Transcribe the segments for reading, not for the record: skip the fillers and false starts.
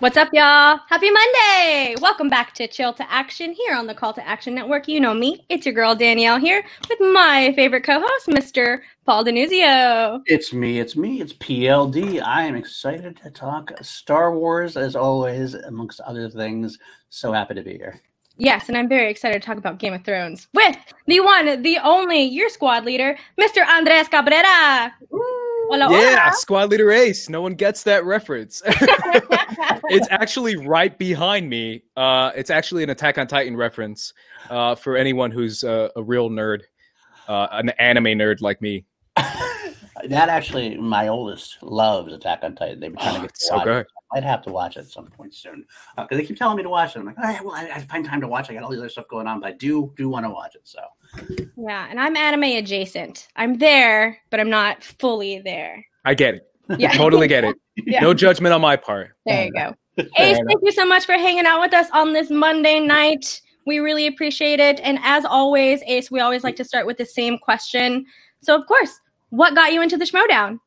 What's up, y'all? Happy Monday! Welcome back to Chill to Action here on the Call to Action Network. You know me. It's your girl, Danielle, here with my favorite co-host, Mr. Paul DiNuzio. It's me. It's PLD. I am excited to talk Star Wars, as always, amongst other things. So happy to be here. Yes, and I'm very excited to talk about Game of Thrones with the one, the only, your squad leader, Mr. Andres Cabrera. Woo! Hola, hola. Yeah, squad leader ace. No one gets that reference. It's actually right behind me. It's actually an Attack on Titan reference for anyone who's a real nerd, an anime nerd like me. That actually, my oldest loves Attack on Titan. They've been trying to get so good. I'd have to watch it at some point soon because they keep telling me to watch it. I'm like, all right, well, I find time to watch it. I got all these other stuff going on, but I do want to watch it. So, yeah, and I'm anime adjacent. I'm there, but I'm not fully there. I get it. Yeah, totally get it. Yeah. No judgment on my part. There you go. Ace, thank you so much for hanging out with us on this Monday night. We really appreciate it. And as always, Ace, we always like to start with the same question. So, of course, what got you into the Schmoedown?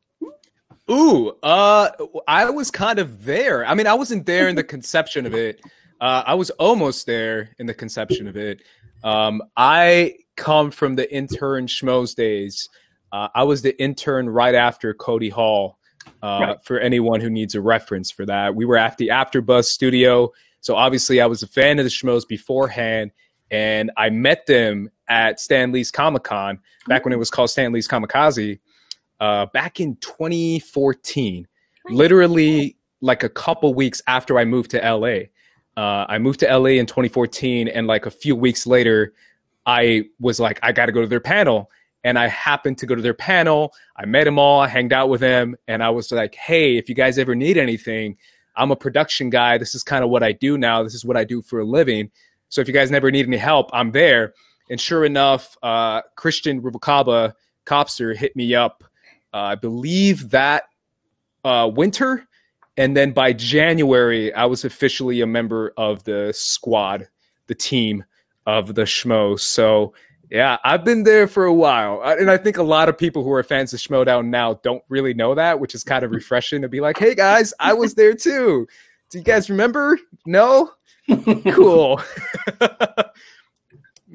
Ooh, I was kind of there. I mean, I wasn't there in the conception of it. I was almost there in the conception of it. I come from the intern Schmoes days. I was the intern right after Cody Hall, for anyone who needs a reference for that. We were at the AfterBuzz studio, so obviously I was a fan of the Schmoes beforehand, and I met them at Stan Lee's Comic-Con, back when it was called Stan Lee's Kamikaze. Back in 2014, literally like a couple weeks after I moved to LA. I moved to LA in 2014, and like a few weeks later, I was like, I got to go to their panel. And I happened to go to their panel. I met them all, I hanged out with them, and I was like, hey, if you guys ever need anything, I'm a production guy. This is kind of what I do now. This is what I do for a living. So if you guys never need any help, I'm there. And sure enough, Christian Rivacaba Copster hit me up. I believe that winter, and then by January, I was officially a member of the squad, the team of the Schmoes. So, yeah, I've been there for a while, and I think a lot of people who are fans of Schmoedown now don't really know that, which is kind of refreshing to be like, hey, guys, I was there too. Do you guys remember? No? Cool. Yeah.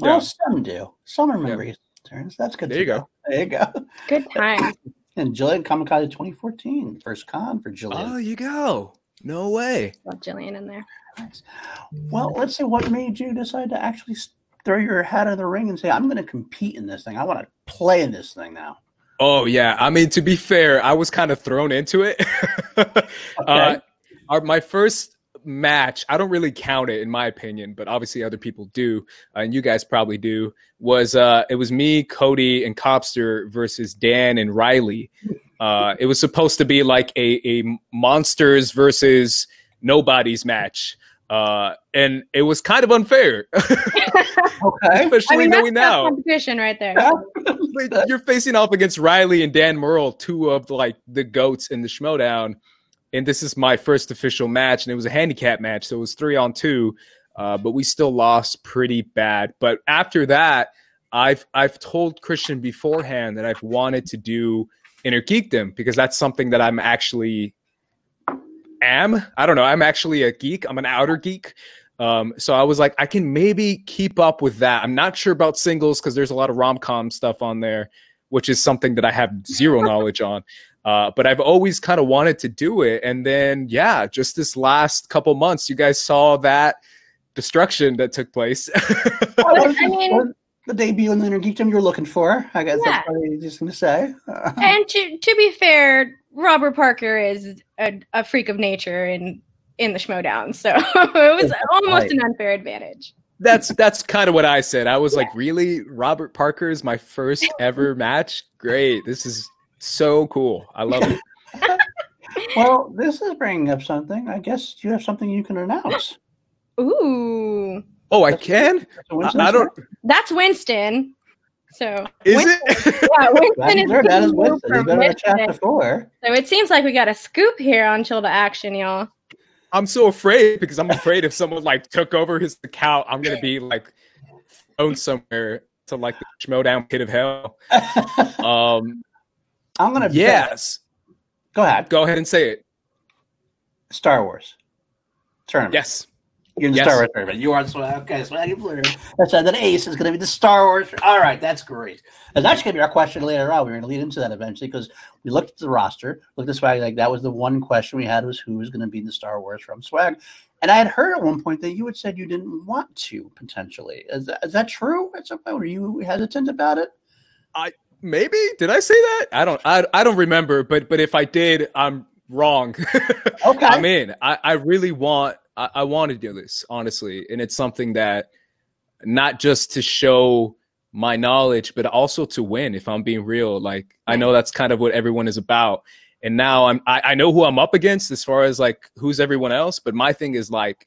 Well, some do. Some remember his turns. That's good. There you go. There you go. Good time. And Jillian Kamikaze 2014, first con for Jillian. Oh, you go. No way. Love Jillian in there. Nice. Well, let's see what made you decide to actually throw your hat in the ring and say, I'm going to compete in this thing. I want to play in this thing now. Oh, yeah. I mean, to be fair, I was kind of thrown into it. Okay. My first match, I don't really count it in my opinion, but obviously other people do, and you guys probably do, was it was me, Cody, and Copster versus Dan and Riley. It was supposed to be like a monsters versus nobodies match, and it was kind of unfair. Okay. Especially knowing that's now competition right there. You're facing off against Riley and Dan Merle, two of like the goats in the Schmoedown. And this is my first official match, and it was a handicap match, so it was 3-on-2, but we still lost pretty bad. But after that, I've told Christian beforehand that I've wanted to do Inner Geekdom, because that's something that I'm actually am. I don't know. I'm actually a geek. I'm an outer geek. So I was like, I can maybe keep up with that. I'm not sure about singles because there's a lot of rom-com stuff on there, which is something that I have zero knowledge on. But I've always kind of wanted to do it. And then, yeah, just this last couple months, you guys saw that destruction that took place. The debut in the Inner Geekdom you're looking for. I guess that's probably the easiest thing to say. And to be fair, Robert Parker is a freak of nature in the Schmoedown. So it was almost an unfair advantage. That's kind of what I said. I was like, really? Robert Parker is my first ever match? Great. This is so cool. I love it. Well, this is bringing up something. I guess you have something you can announce. Ooh. Oh, I can? I don't. That's Winston. So Is it? Yeah, Winston. He's been on the chat before. So it seems like we got a scoop here on Chill to Action, y'all. I'm so afraid because I'm afraid if someone like took over his account, I'm going to be like thrown somewhere to like the Schmoedown pit of hell. I'm going to. Yes. Go ahead. Go ahead and say it. Star Wars. tournament. Yes. You're in the Star Wars tournament. You are the SWAG. Okay, SWAG player. That's right. That ace is going to be the Star Wars. All right, that's great. That's actually going to be our question later on. We're going to lead into that eventually because we looked at the roster, looked at SWAG, like that was the one question we had was who was going to be in the Star Wars from SWAG. And I had heard at one point that you had said you didn't want to potentially. Is that true? At some point, were you hesitant about it? Maybe did I say that? I don't remember. But if I did, I'm wrong. Okay. I mean, I really want. I want to do this, honestly. And it's something that not just to show my knowledge, but also to win, if I'm being real. Like, I know that's kind of what everyone is about. And now I know who I'm up against as far as, like, who's everyone else. But my thing is, like,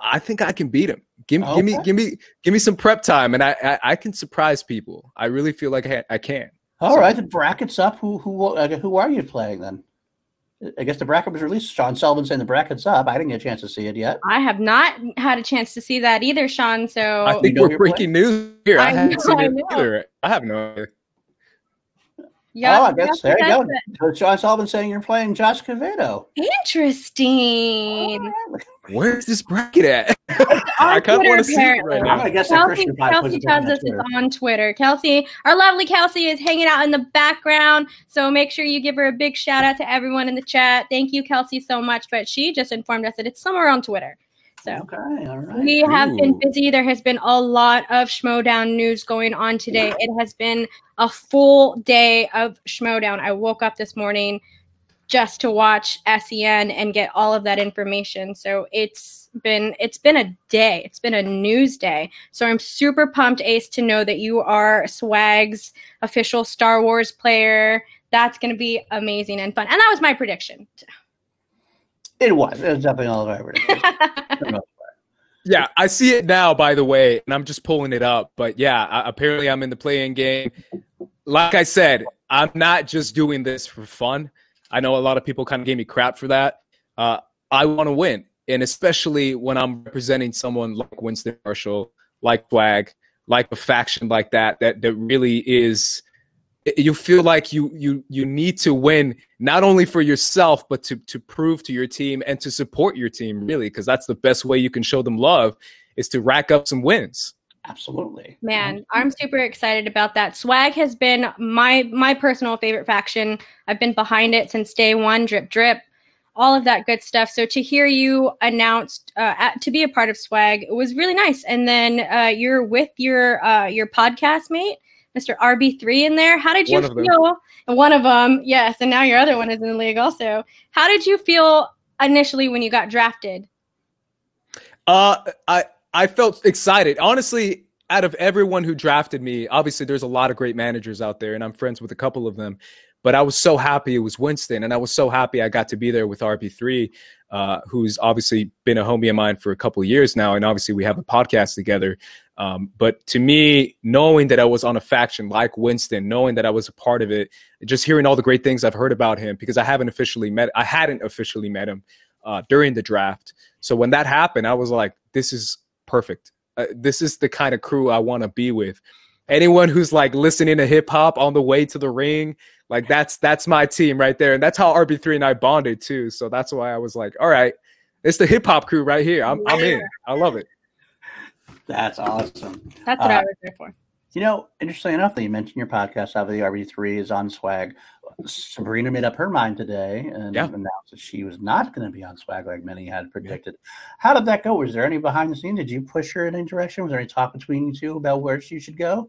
I think I can beat him. Give me some prep time, and I can surprise people. I really feel like I can. All right, the bracket's up. Who are you playing then? I guess the bracket was released. Sean Sullivan saying the bracket's up. I didn't get a chance to see it yet. I have not had a chance to see that either, Sean. So I think we're breaking news here. I haven't seen it either. I have no idea. Yeah, oh, I guess there you go. So Sean Sullivan saying you're playing Josh Cavedo. Interesting. Where's this bracket at? I kind of want to see it right now. I guess Kelsey tells us it's on Twitter. Kelsey, our lovely Kelsey, is hanging out in the background. So make sure you give her a big shout out to everyone in the chat. Thank you, Kelsey, so much. But she just informed us that it's somewhere on Twitter. So okay, all right. We have been busy. There has been a lot of Schmoedown news going on today. It has been a full day of Schmoedown. I woke up this morning just to watch SEN and get all of that information. So it's been a day. It's been a news day. So I'm super pumped, Ace, to know that you are SWAG's official Star Wars player. That's going to be amazing and fun. And that was my prediction. It was. It was definitely all of our predictions. Yeah, I see it now, by the way, and I'm just pulling it up. But yeah, apparently I'm in the play-in game. Like I said, I'm not just doing this for fun. I know a lot of people kind of gave me crap for that. I want to win, and especially when I'm representing someone like Winston Marshall, like SWAG, like a faction like that really is. You feel like you need to win not only for yourself, but to prove to your team and to support your team, really, because that's the best way you can show them love is to rack up some wins. Absolutely. Man, I'm super excited about that. SWAG has been my personal favorite faction. I've been behind it since day one, drip, drip, all of that good stuff. So to hear you announced to be a part of SWAG, it was really nice. And then you're with your podcast mate, Mr. RB3 in there. How did you feel? One of them, yes. And now your other one is in the league also. How did you feel initially when you got drafted? I felt excited. Honestly, out of everyone who drafted me, obviously there's a lot of great managers out there, and I'm friends with a couple of them. But I was so happy it was Winston, and I was so happy I got to be there with RB3, who's obviously been a homie of mine for a couple of years now, and obviously we have a podcast together. But to me, knowing that I was on a faction like Winston, knowing that I was a part of it, just hearing all the great things I've heard about him, because I hadn't officially met him during the draft. So when that happened, I was like, this is perfect. This is the kind of crew I want to be with. Anyone who's like listening to hip hop on the way to the ring, like that's my team right there. And that's how RB3 and I bonded too. So that's why I was like, all right, it's the hip hop crew right here. I'm in. I love it. That's awesome. That's what I was there for. You know, interestingly enough, that you mentioned your podcast, obviously RB3 is on SWAG. Sabrina made up her mind today and announced that she was not going to be on SWAG like many had predicted. Yeah. How did that go? Was there any behind the scenes? Did you push her in any direction? Was there any talk between you two about where she should go?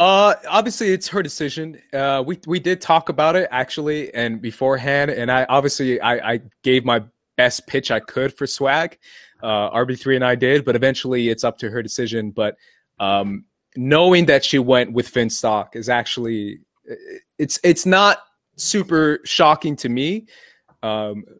Obviously, it's her decision. We did talk about it, actually, and beforehand. And I gave my best pitch I could for SWAG. RB3 and I did. But eventually, it's up to her decision. But knowing that she went with Finstock is actually – it's not super shocking to me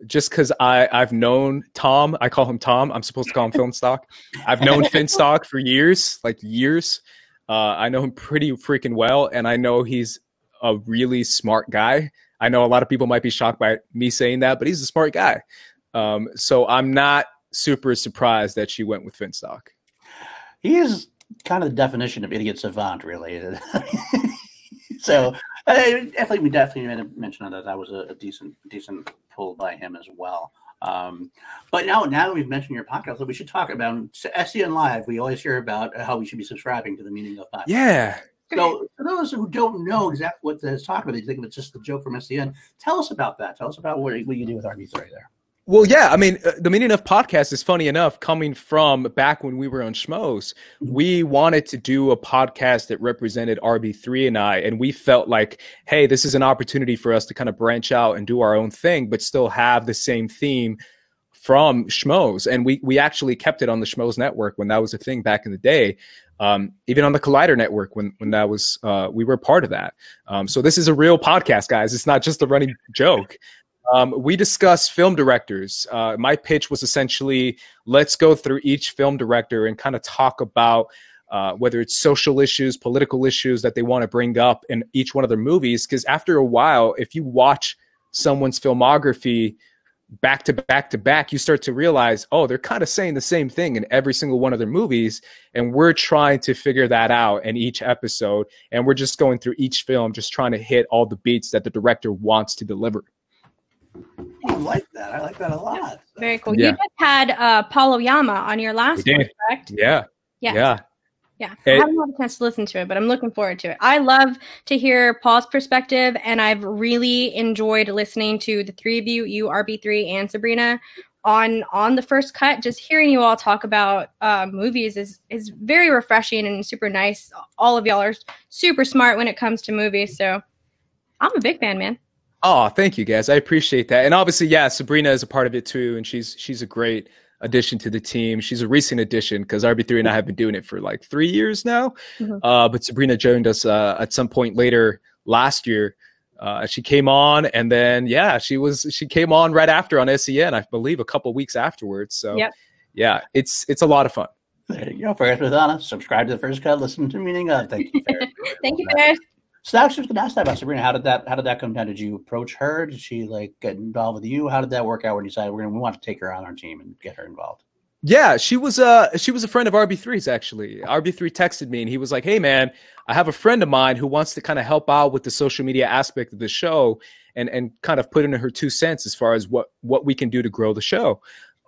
just because I've known Tom. I call him Tom. I'm supposed to call him Finstock. I've known Finstock for years, like years. I know him pretty freaking well, and I know he's a really smart guy. I know a lot of people might be shocked by me saying that, but he's a smart guy. So I'm not super surprised that she went with Finstock. He is kind of the definition of idiot savant, really. So I definitely made a mention of that. That was a decent pull by him as well. But now that we've mentioned your podcast, we should talk about SCN Live. We always hear about how we should be subscribing to the Meaning of Life. Yeah. So for those who don't know exactly what that's talking about, you think it's just a joke from SCN. Tell us about that. Tell us about what you do with RB3 there. Well, yeah, I mean, the Meaning of Podcast is, funny enough, coming from back when we were on Schmoes. We wanted to do a podcast that represented RB3 and I, and we felt like, hey, this is an opportunity for us to kind of branch out and do our own thing, but still have the same theme from Schmoes. And we actually kept it on the Schmoes network when that was a thing back in the day, even on the Collider network when that was we were part of that. So this is a real podcast, guys. It's not just a running joke. We discuss film directors. My pitch was essentially, let's go through each film director and kind of talk about whether it's social issues, political issues that they want to bring up in each one of their movies. Because after a while, if you watch someone's filmography back to back to back, you start to realize, oh, they're kind of saying the same thing in every single one of their movies. And we're trying to figure that out in each episode. And we're just going through each film, just trying to hit all the beats that the director wants to deliver. I like that. I like that a lot. Very cool. Yeah. You just had Paolo Llama on your last one, correct? Yeah. Yes. Yeah. Yeah. I haven't had a chance to listen to it, but I'm looking forward to it. I love to hear Paul's perspective, and I've really enjoyed listening to the three of you, RB3, and Sabrina on the First Cut. Just hearing you all talk about movies is very refreshing and super nice. All of y'all are super smart when it comes to movies, so I'm a big fan, man. Oh, thank you, guys. I appreciate that. And obviously, yeah, Sabrina is a part of it too, and she's a great addition to the team. She's a recent addition because RB3 and I have been doing it for like 3 years now. Mm-hmm. But Sabrina joined us at some point later last year. She came on, and then she came on right after on SCN, I believe, a couple weeks afterwards. So yeah, it's a lot of fun. There you go, Ferris with Anna. Subscribe to the First Cut. Listen to Meaning of. Thank you, Ferris. Thank you, Ferris. So I was going to ask that about Sabrina. How did that come down? Did you approach her? Did she get involved with you? How did that work out when you decided we want to take her on our team and get her involved? Yeah, she was a friend of RB3's, actually. RB3 texted me and he was like, "Hey man, I have a friend of mine who wants to kind of help out with the social media aspect of the show and kind of put in her 2 cents as far as what we can do to grow the show."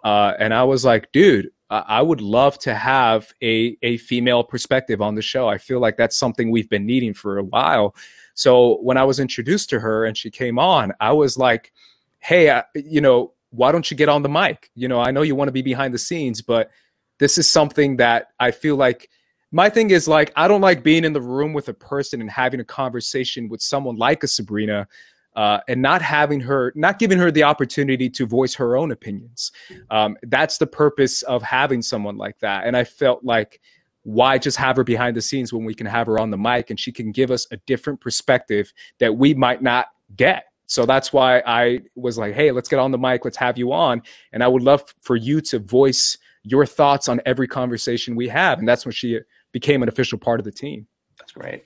And I was like, "Dude, I would love to have a female perspective on the show. I feel like that's something we've been needing for a while." So when I was introduced to her and she came on, I was like, "Hey, why don't you get on the mic? I know you want to be behind the scenes, but this is something that I feel like my thing is like, I don't like being in the room with a person and having a conversation with someone like a Sabrina, and not giving her the opportunity to voice her own opinions. That's the purpose of having someone like that. And I felt like, why just have her behind the scenes when we can have her on the mic and she can give us a different perspective that we might not get? So that's why I was like, hey, let's get on the mic. Let's have you on. And I would love for you to voice your thoughts on every conversation we have." And that's when she became an official part of the team. That's great.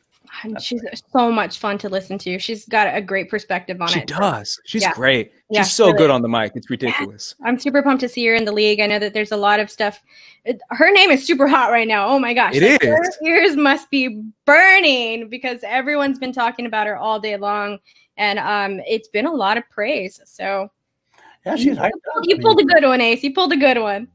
She's so much fun to listen to. She's got a great perspective on it. She does. She's great. Yeah, she's so good on the mic. It's ridiculous. I'm super pumped to see her in the league. I know that there's a lot of stuff. Her name is super hot right now. Oh my gosh. It is. Her ears must be burning because everyone's been talking about her all day long. And it's been a lot of praise. So yeah, you pulled a good one, Ace. You pulled a good one.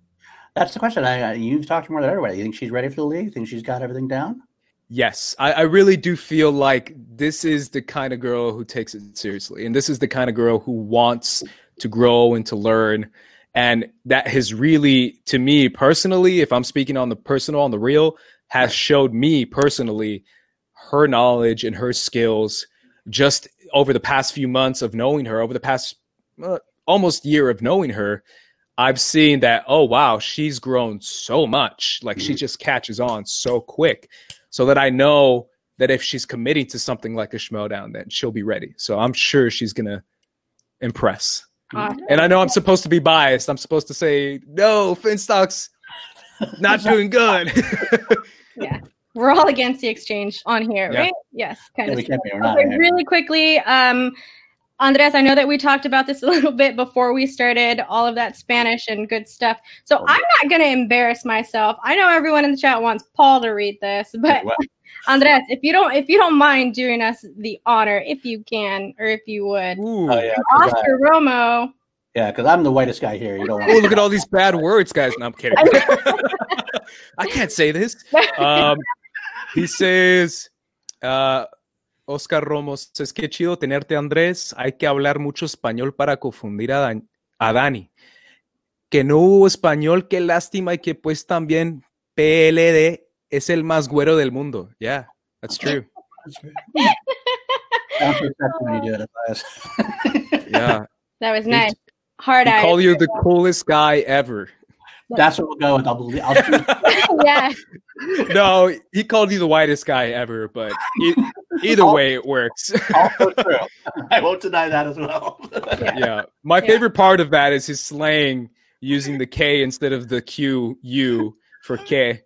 That's the question. You've talked more than everybody. You think she's ready for the league? You think she's got everything down? Yes, I really do feel like this is the kind of girl who takes it seriously. And this is the kind of girl who wants to grow and to learn. And that has really, to me personally, if I'm speaking on the personal, on the real, has showed me personally her knowledge and her skills just over the past few months of knowing her, over the past almost year of knowing her. I've seen that, oh, wow, she's grown so much. Like she just catches on so quick. So that I know that if she's committing to something like a Schmoedown, then she'll be ready. So I'm sure she's going to impress. And I know I'm supposed to be biased. I'm supposed to say, no, Finstock's not doing good. Yeah. We're all against the exchange on here, right? Yes. Really quickly, Andres, I know that we talked about this a little bit before we started, all of that Spanish and good stuff. So I'm not going to embarrass myself. I know everyone in the chat wants Paul to read this, but Andres, if you don't mind doing us the honor, if you can, or if you would, Oscar Romo Yeah, because I'm the whitest guy here. You don't want. Oh, look at all these bad words, guys. No, I'm kidding. I can't say this. He says, Oscar Romo says, qué chido tenerte, Andrés. Hay que hablar mucho español para confundir a Dani. Que no hubo español, qué lástima, y que pues también PLD es el más güero del mundo. Yeah, that's true. That's when you do it, Elias. Yeah. That was nice. Hard eyes. Call you the coolest guy ever. That's what we'll go with. I'll yeah. No, he called you the whitest guy ever, but either way, it works. Also true. I won't deny that as well. Yeah. My favorite part of that is his slang using the K instead of the Q U for K.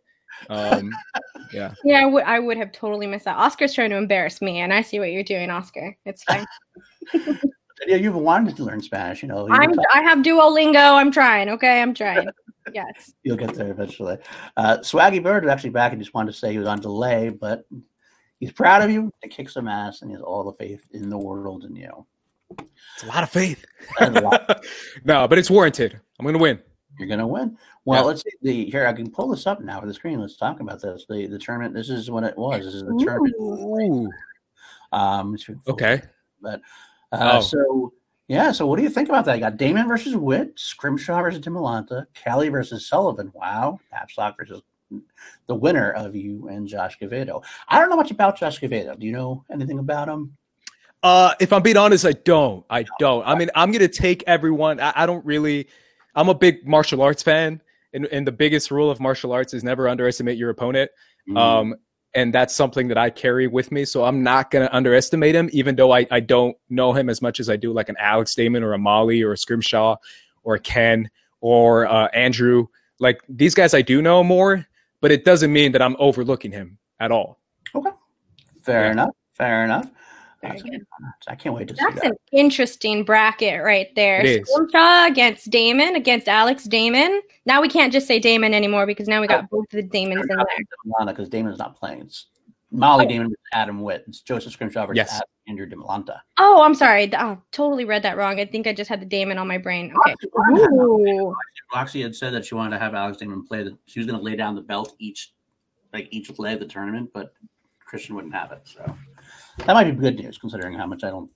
Yeah. Yeah, I would have totally missed that. Oscar's trying to embarrass me, and I see what you're doing, Oscar. It's fine. Yeah, you've wanted to learn Spanish, you know. I have Duolingo. I'm trying. Okay, I'm trying. Yes. You'll get there eventually. Swaggy Bird is actually back and just wanted to say he was on delay, but he's proud of you. It kicks some ass, and he has all the faith in the world in you. It's a lot of faith. No, but it's warranted. I'm going to win. You're going to win. Well, yeah. Let's see. Here, I can pull this up now for the screen. Let's talk about this. The tournament. This is what it was. This is the tournament. Okay. But so what do you think about that? You got Damon versus Witt, Scrimshaw versus Dimolanta, Callie versus Sullivan. Wow. Tapsock versus the winner of you and Josh Cavedo. I don't know much about Josh Cavedo. Do you know anything about him? If I'm being honest, I don't. I mean, I'm going to take everyone. I don't really. I'm a big martial arts fan, and the biggest rule of martial arts is never underestimate your opponent. Mm-hmm. And that's something that I carry with me. So I'm not going to underestimate him, even though I don't know him as much as I do like an Alex Damon or a Molly or a Scrimshaw or a Ken or Andrew. Like these guys I do know more, but it doesn't mean that I'm overlooking him at all. Okay. Fair enough. I can't wait to see that. That's an interesting bracket right there. Scrimshaw against Damon, against Alex Damon. Now we can't just say Damon anymore because now we got both the Damons in there. Because Damon's not playing. It's Molly Damon with Adam Witt. It's Joseph Scrimshaw versus Andrew Dimolanta. Oh, I'm sorry. I totally read that wrong. I think I just had the Damon on my brain. Okay. Roxy had said that she wanted to have Alex Damon play. She was going to lay down the belt each leg of the tournament, but Christian wouldn't have it, so. That might be good news, considering how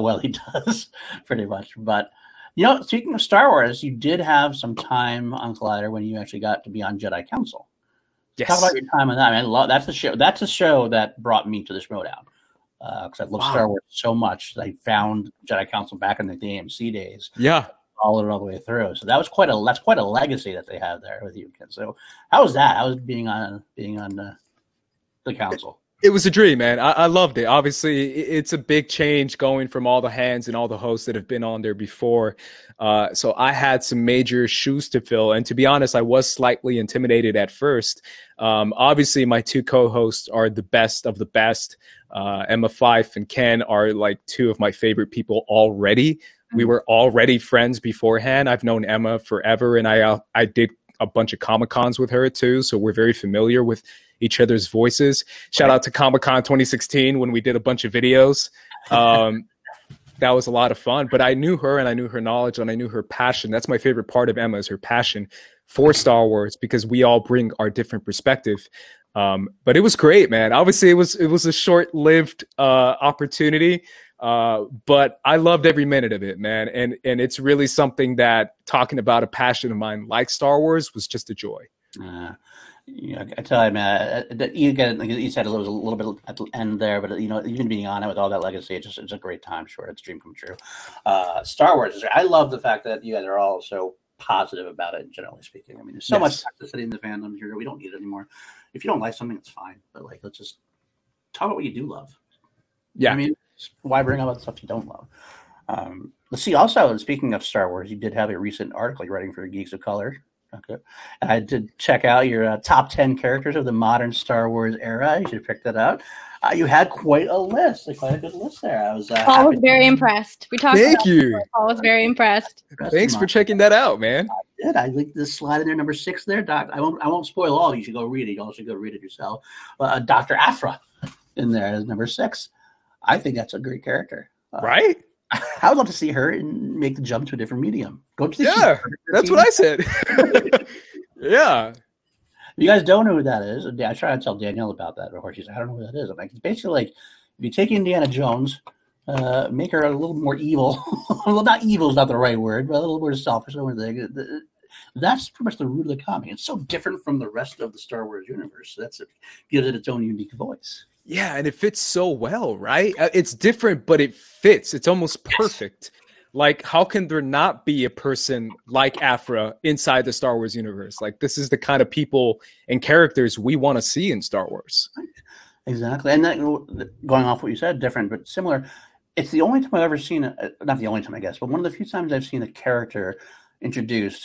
well he does, pretty much. But you know, speaking of Star Wars, you did have some time on Collider when you actually got to be on Jedi Council. Yes. Talk about your time on that. I mean, that's a show. That's a show that brought me to the Schmoedown because I love Star Wars so much. I found Jedi Council back in the AMC days. Yeah, followed it all the way through. So that was quite a legacy that they have there with you, Ken. So how was that? How was being on the council? It was a dream, man. I loved it. Obviously, it's a big change going from all the hands and all the hosts that have been on there before. So I had some major shoes to fill. And to be honest, I was slightly intimidated at first. Obviously, my two co-hosts are the best of the best. Emma Fife and Ken are like two of my favorite people already. We were already friends beforehand. I've known Emma forever, and I did a bunch of Comic-Cons with her too. So we're very familiar with each other's voices. Shout out to Comic-Con 2016 when we did a bunch of videos. That was a lot of fun, but I knew her and I knew her knowledge and I knew her passion. That's my favorite part of Emma is her passion for Star Wars because we all bring our different perspective. But it was great, man. Obviously it was a short-lived opportunity, but I loved every minute of it, man. And it's really something that talking about a passion of mine like Star Wars was just a joy. You know, I tell you, man, you said it was a little bit at the end there, but, you know, even being on it with all that legacy, it's a great time. Sure, it's a dream come true. Star Wars, I love the fact that you guys are all so positive about it, generally speaking. I mean, there's so much toxicity in the fandom here that we don't need it anymore. If you don't like something, it's fine. But, like, let's just talk about what you do love. Yeah. I mean, why bring up stuff you don't love? Let's see. Also, speaking of Star Wars, you did have a recent article you're writing for Geeks of Color. Okay. I did check out your top 10 characters of the modern Star Wars era. You should have picked that out. You had quite a good list there. Paul was very impressed. We talked. Thank you. Paul was very impressed. Thanks for checking that out, man. I did. I linked this slide in there, number 6 there. Doc, I won't spoil all. You should go read it. You all should go read it yourself. Dr. Aphra in there is number 6. I think that's a great character. Right? I would love to see her and make the jump to a different medium. Go to the that's what I said. Yeah. If you guys don't know who that is, I try to tell Danielle about that before. She's like, I don't know who that is. I'm like, it's basically like, if you take Indiana Jones, make her a little more evil. Well, not evil is not the right word, but a little more selfish. That's pretty much the root of the comic. It's so different from the rest of the Star Wars universe. That's it. Gives it its own unique voice. Yeah, and it fits so well, right? It's different, but it fits. It's almost perfect. Yes. Like, how can there not be a person like Afra inside the Star Wars universe? Like, this is the kind of people and characters we want to see in Star Wars. Exactly. And that, going off what you said, different but similar, it's the only time I've ever seen, not the only time, I guess, but one of the few times I've seen a character introduced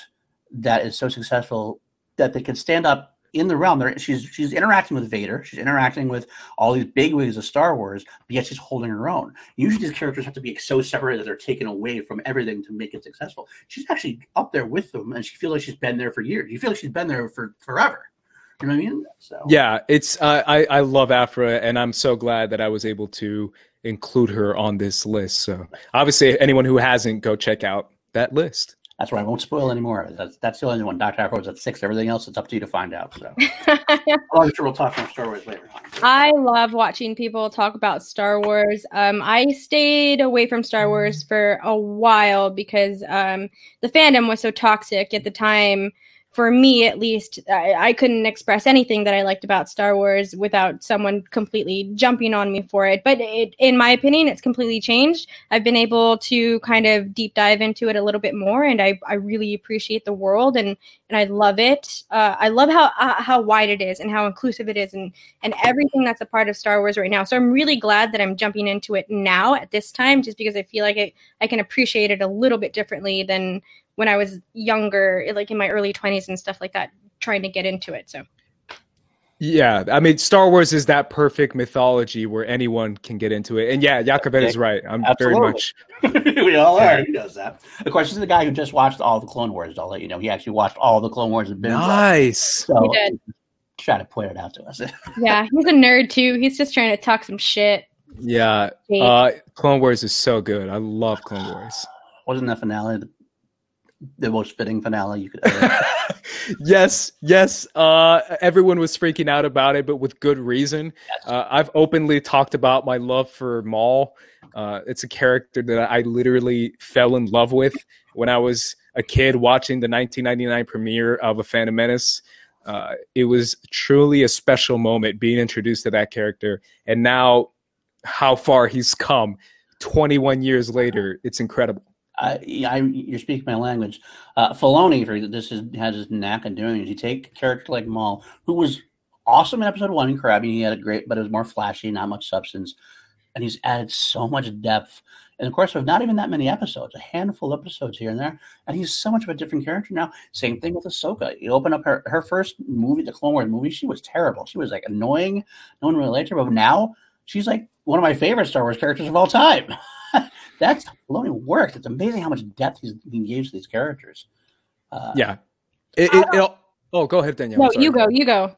that is so successful that they can stand up in the realm. She's interacting with Vader. She's interacting with all these bigwigs of Star Wars, but yet she's holding her own. Usually these characters have to be so separated that they're taken away from everything to make it successful. She's actually up there with them, and she feels like she's been there for years. You feel like she's been there for forever. You know what I mean? So yeah, it's I love Afra, and I'm so glad that I was able to include her on this list. So obviously, anyone who hasn't, go check out that list. That's why I won't spoil any more of it. That's the only one. Dr. Afro is at 6. Everything else, it's up to you to find out. So I'm sure we'll talk about Star Wars later on. I love watching people talk about Star Wars. I stayed away from Star Wars for a while because the fandom was so toxic at the time. For me, at least, I couldn't express anything that I liked about Star Wars without someone completely jumping on me for it. But in my opinion, it's completely changed. I've been able to kind of deep dive into it a little bit more, and I really appreciate the world, and I love it. I love how wide it is and how inclusive it is, and everything that's a part of Star Wars right now. So I'm really glad that I'm jumping into it now at this time, just because I feel like I can appreciate it a little bit differently than when I was younger, like in my early 20s and stuff like that, trying to get into it. So, yeah, I mean, Star Wars is that perfect mythology where anyone can get into it. And yeah, Jacobet is right. I'm very much. We all are. He knows that. Of course, this is the guy who just watched all the Clone Wars. I'll let you know. He actually watched all the Clone Wars. Nice. So, he did. Try to point it out to us. Yeah, he's a nerd too. He's just trying to talk some shit. Yeah. Clone Wars is so good. I love Clone Wars. Wasn't that finale the most fitting finale you could ever. Yes. Everyone was freaking out about it, but with good reason. I've openly talked about my love for Maul. It's a character that I literally fell in love with when I was a kid watching the 1999 premiere of A Phantom Menace. It was truly a special moment being introduced to that character. And now how far he's come 21 years later, it's incredible. You're speaking my language. Filoni, has his knack of doing it. You take a character like Maul, who was awesome in episode 1 in Krabi. He had a great, but it was more flashy, not much substance. And he's added so much depth. And of course, with not even that many episodes, a handful of episodes here and there, and he's so much of a different character now. Same thing with Ahsoka. You open up her first movie, the Clone Wars movie, she was terrible. She was like annoying. No one really liked her, but now she's like one of my favorite Star Wars characters of all time. That's Filoni works. It's amazing how much depth he gives to these characters. Yeah. Go ahead, Danielle. No, you go.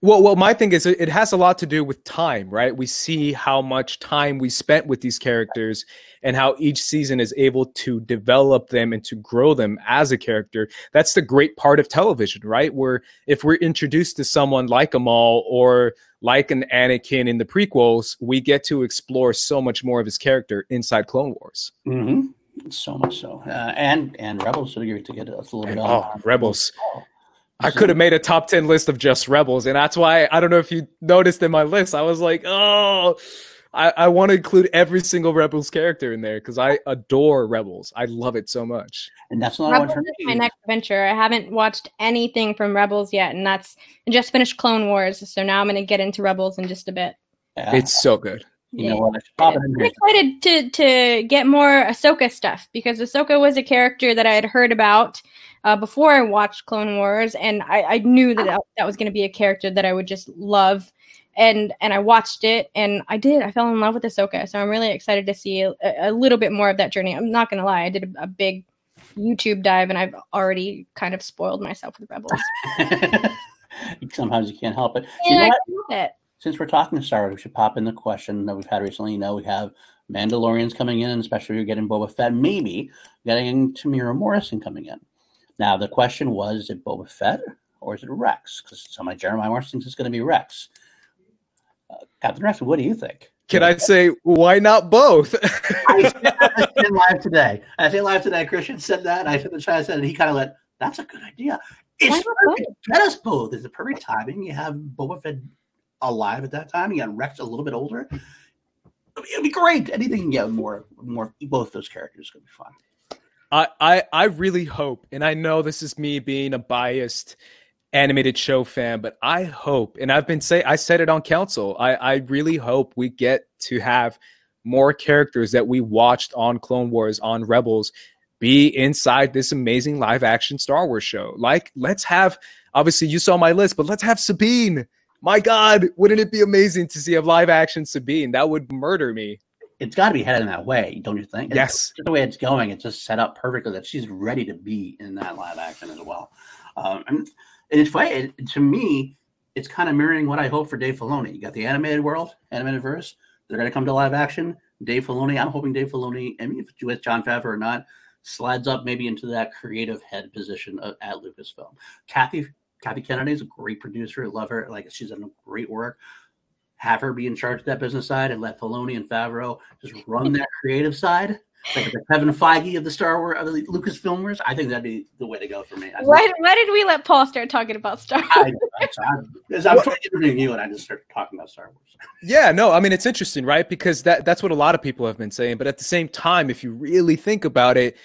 Well, my thing is it has a lot to do with time, right? We see how much time we spent with these characters and how each season is able to develop them and to grow them as a character. That's the great part of television, right? Where if we're introduced to someone like a Maul or like an Anakin in the prequels, we get to explore so much more of his character inside Clone Wars. Mm-hmm. So much so. And Rebels, so you're to get us a little bit on. Rebels. I could have made a top 10 list of just Rebels, and that's why I don't know if you noticed in my list. I was like, I want to include every single Rebels character in there because I adore Rebels. I love it so much. And that's not Rebels is my next venture. I haven't watched anything from Rebels yet, and I just finished Clone Wars, so now I'm going to get into Rebels in just a bit. Yeah. It's so good. You know what? I'm excited to get more Ahsoka stuff because Ahsoka was a character that I had heard about before I watched Clone Wars, and I knew that was going to be a character that I would just love, and I watched it, and I fell in love with Ahsoka, so I'm really excited to see a little bit more of that journey. I'm not going to lie, I did a big YouTube dive, and I've already kind of spoiled myself with Rebels. Sometimes you can't help it. Yeah, I love it. since we're talking Star Wars, we should pop in the question that we've had recently. You know, we have Mandalorians coming in, and especially you're getting Boba Fett, maybe getting Tamira Morrison coming in. Now, the question was, is it Boba Fett or is it Rex? Because somebody, Jeremiah Morris, thinks it's going to be Rex. Captain Rex, what do you think? Can I say, why not both? I said live today. I said live today. Christian said that. I said the chat said, and he kind of went, that's a good idea. It's perfect. Let us both. It's the perfect timing. You have Boba Fett alive at that time. You got Rex a little bit older. It'd be great. Anything, yeah, more. Both those characters could be fun. I really hope, and I know this is me being a biased animated show fan, but I hope, and I've been saying, I said it on Council, I really hope we get to have more characters that we watched on Clone Wars, on Rebels, be inside this amazing live-action Star Wars show. Like, let's have, obviously you saw my list, but let's have Sabine. My God, wouldn't it be amazing to see a live-action Sabine? That would murder me. It's got to be headed that way, don't you think? Yes. The way it's going, it's just set up perfectly that she's ready to be in that live action as well. And it's funny, to me, it's kind of mirroring what I hope for Dave Filoni. You got the animated world, animated verse. They're going to come to live action. Dave Filoni, I'm hoping Dave Filoni, I mean, if it's with Jon Favreau or not, slides up maybe into that creative head position at Lucasfilm. Kathy Kennedy is a great producer. I love her. Like, she's done great work. Have her be in charge of that business side and let Filoni and Favreau just run that creative side. Like the Kevin Feige of the Star Wars, of the Lucasfilmers. I think that'd be the way to go for me. Why did we let Paul start talking about Star Wars? I'm trying to interview you and I just started talking about Star Wars. Yeah, no, I mean, it's interesting, right? Because that's what a lot of people have been saying. But at the same time, if you really think about it,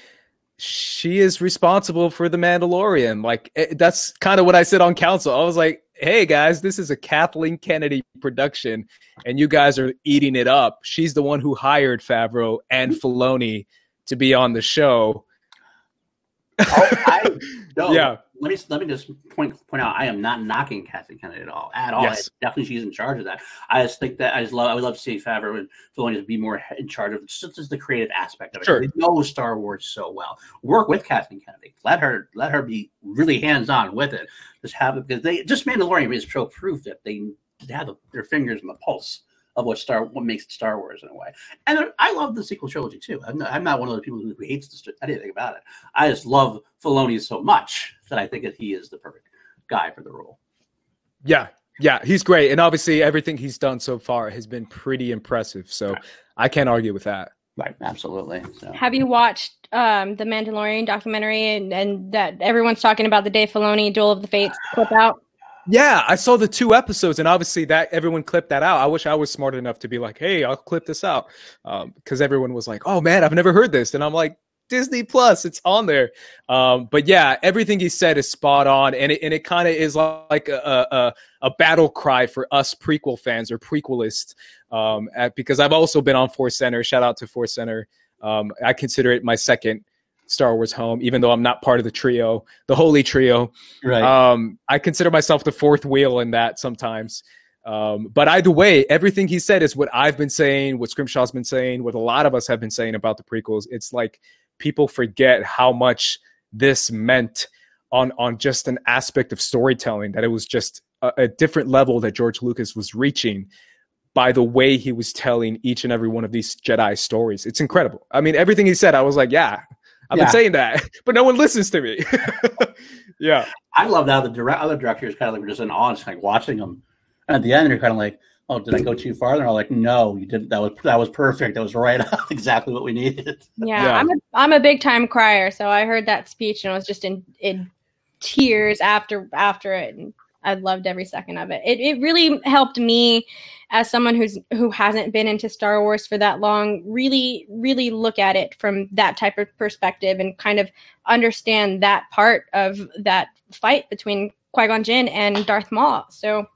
she is responsible for The Mandalorian. Like, that's kind of what I said on Council. I was like, hey guys, this is a Kathleen Kennedy production and you guys are eating it up. She's the one who hired Favreau and Filoni to be on the show. Yeah. Let me just point out, I am not knocking Kathleen Kennedy at all. Yes. Definitely she's in charge of that. I just think that I would love to see Favreau and Filoni to be more in charge of just the creative aspect of it. Sure. They know Star Wars so well. Work with Kathleen Kennedy. Let her be really hands-on with it. Just have it, because they just Mandalorian is so proof that they have their fingers on the pulse of what makes it Star Wars in a way. And I love the sequel trilogy too. I'm not one of the people who hates this, anything about it. I just love Filoni so much that I think that he is the perfect guy for the role. Yeah, he's great. And obviously everything he's done so far has been pretty impressive. So right. I can't argue with that. Right, absolutely. So. Have you watched the Mandalorian documentary and that everyone's talking about the Dave Filoni Duel of the Fates clip out? Yeah, I saw the 2 episodes, and obviously that everyone clipped that out. I wish I was smart enough to be like, hey, I'll clip this out, because everyone was like, oh, man, I've never heard this. And I'm like, Disney Plus, it's on there. But yeah, everything he said is spot on, and it kind of is like a battle cry for us prequel fans or prequelists, because I've also been on Force Center. Shout out to Force Center. I consider it my second Star Wars home, even though I'm not part of the trio, the holy trio. Right. I consider myself the fourth wheel in that sometimes. But either way, everything he said is what I've been saying, what Scrimshaw's been saying, what a lot of us have been saying about the prequels. It's like people forget how much this meant on just an aspect of storytelling, that it was just a different level that George Lucas was reaching by the way he was telling each and every one of these Jedi stories. It's incredible. I mean, everything he said, I was like, yeah. I've been saying that, but no one listens to me. Yeah. I love how the other directors kind of like just in awe, just like watching them. And at the end, you're kind of like, oh, did I go too far? And they're like, no, you didn't. That was perfect. That was right up exactly what we needed. Yeah. I'm a big time crier. So I heard that speech and I was just in tears after it. And I loved every second of it. It really helped me as someone who hasn't been into Star Wars for that long, really, really look at it from that type of perspective and kind of understand that part of that fight between Qui-Gon Jinn and Darth Maul. So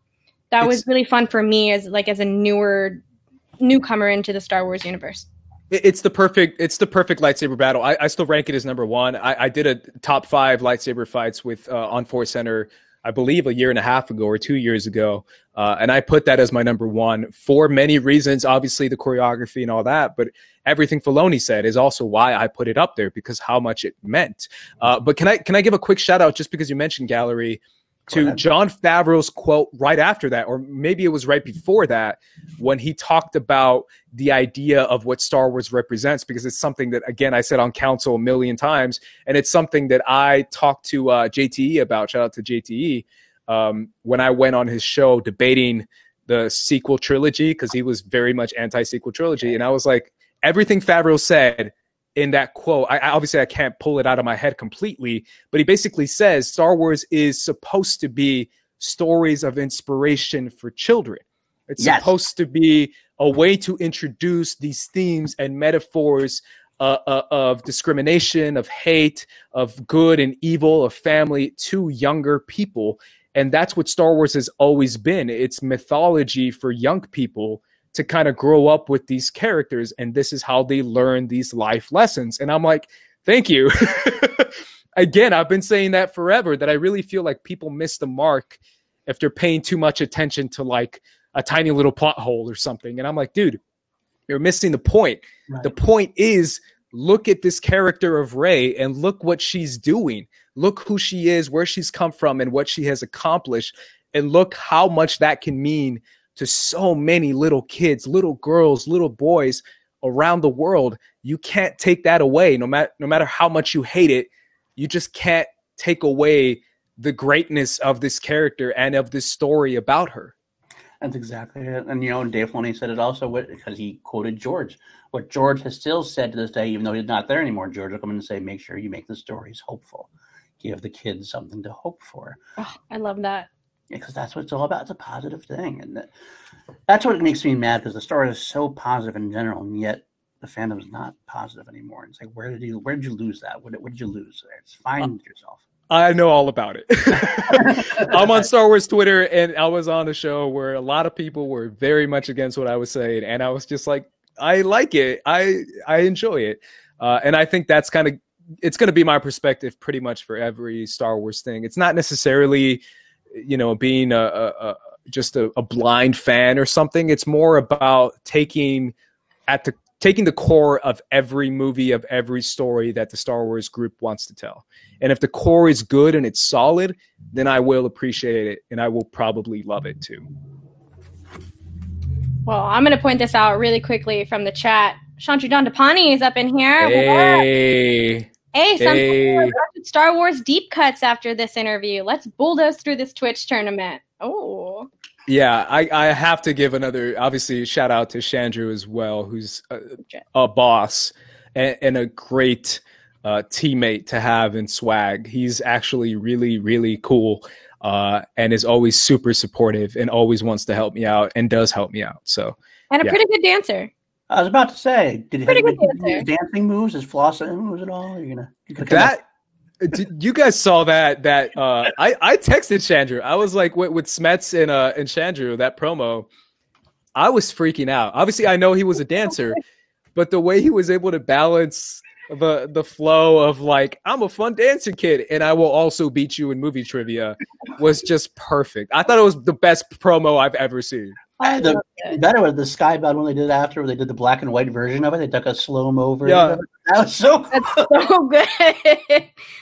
that was really fun for me as a newcomer into the Star Wars universe. It's the perfect lightsaber battle. I still rank it as number one. I did a top 5 lightsaber fights with on Force Center, I believe 1.5 years ago or 2 years ago. And I put that as my number one for many reasons, obviously the choreography and all that, but everything Filoni said is also why I put it up there, because how much it meant. But can I give a quick shout out, just because you mentioned Gallery, to Jon Favreau's quote right after that, or maybe it was right before that, when he talked about the idea of what Star Wars represents, because it's something that, again, I said on Council a million times, and it's something that I talked to JTE about, shout out to JTE, when I went on his show debating the sequel trilogy, because he was very much anti-sequel trilogy, and I was like, everything Favreau said in that quote, I obviously I can't pull it out of my head completely, but he basically says Star Wars is supposed to be stories of inspiration for children. It's supposed to be a way to introduce these themes and metaphors of discrimination, of hate, of good and evil, of family to younger people. And that's what Star Wars has always been. It's mythology for young people to kind of grow up with these characters, and this is how they learn these life lessons. And I'm like, thank you. Again, I've been saying that forever, that I really feel like people miss the mark if they're paying too much attention to like a tiny little plot hole or something. And I'm like, dude, you're missing the point. Right. The point is, look at this character of Rey and look what she's doing. Look who she is, where she's come from, and what she has accomplished. And look how much that can mean to so many little kids, little girls, little boys around the world. You can't take that away. No matter how much you hate it, you just can't take away the greatness of this character and of this story about her. That's exactly it. And, you know, Dave Filoni said it also because he quoted George. What George has still said to this day, even though he's not there anymore, George will come in and say, make sure you make the stories hopeful. Give the kids something to hope for. Oh, I love that. Because that's what it's all about. It's a positive thing. And that's what makes me mad, because the story is so positive in general, and yet the fandom is not positive anymore. It's like, where did you lose that? What did you lose there? Just find yourself. I know all about it. I'm on Star Wars Twitter, and I was on a show where a lot of people were very much against what I was saying. And I was just like, I like it. I enjoy it. And I think that's kind of, it's going to be my perspective pretty much for every Star Wars thing. It's not necessarily, you know, being just a blind fan or something. It's more about taking the core of every movie, of every story that the Star Wars group wants to tell. And if the core is good and it's solid, then I will appreciate it, and I will probably love it too. Well, I'm going to point this out really quickly from the chat. Shantru Dandapani is up in here. Hey. Hey, some Star Wars deep cuts after this interview. Let's bulldoze through this Twitch tournament. Oh. Yeah, I have to give another, obviously, shout out to Shantru as well, who's a boss and a great teammate to have in SWAG. He's actually really, really cool and is always super supportive and always wants to help me out and does help me out. So, and a pretty good dancer. I was about to say, did he dancing moves? Is flossing moves at all? You guys saw that? I texted Shantru. I was like, with Smets and Shantru, that promo, I was freaking out. Obviously, I know he was a dancer, but the way he was able to balance the flow of like, I'm a fun dancing kid, and I will also beat you in movie trivia, was just perfect. I thought it was the best promo I've ever seen. Better was the Skybound one they did after, where they did the black and white version of it. They took a slow-mo over. Yeah. That was so cool. That's so good.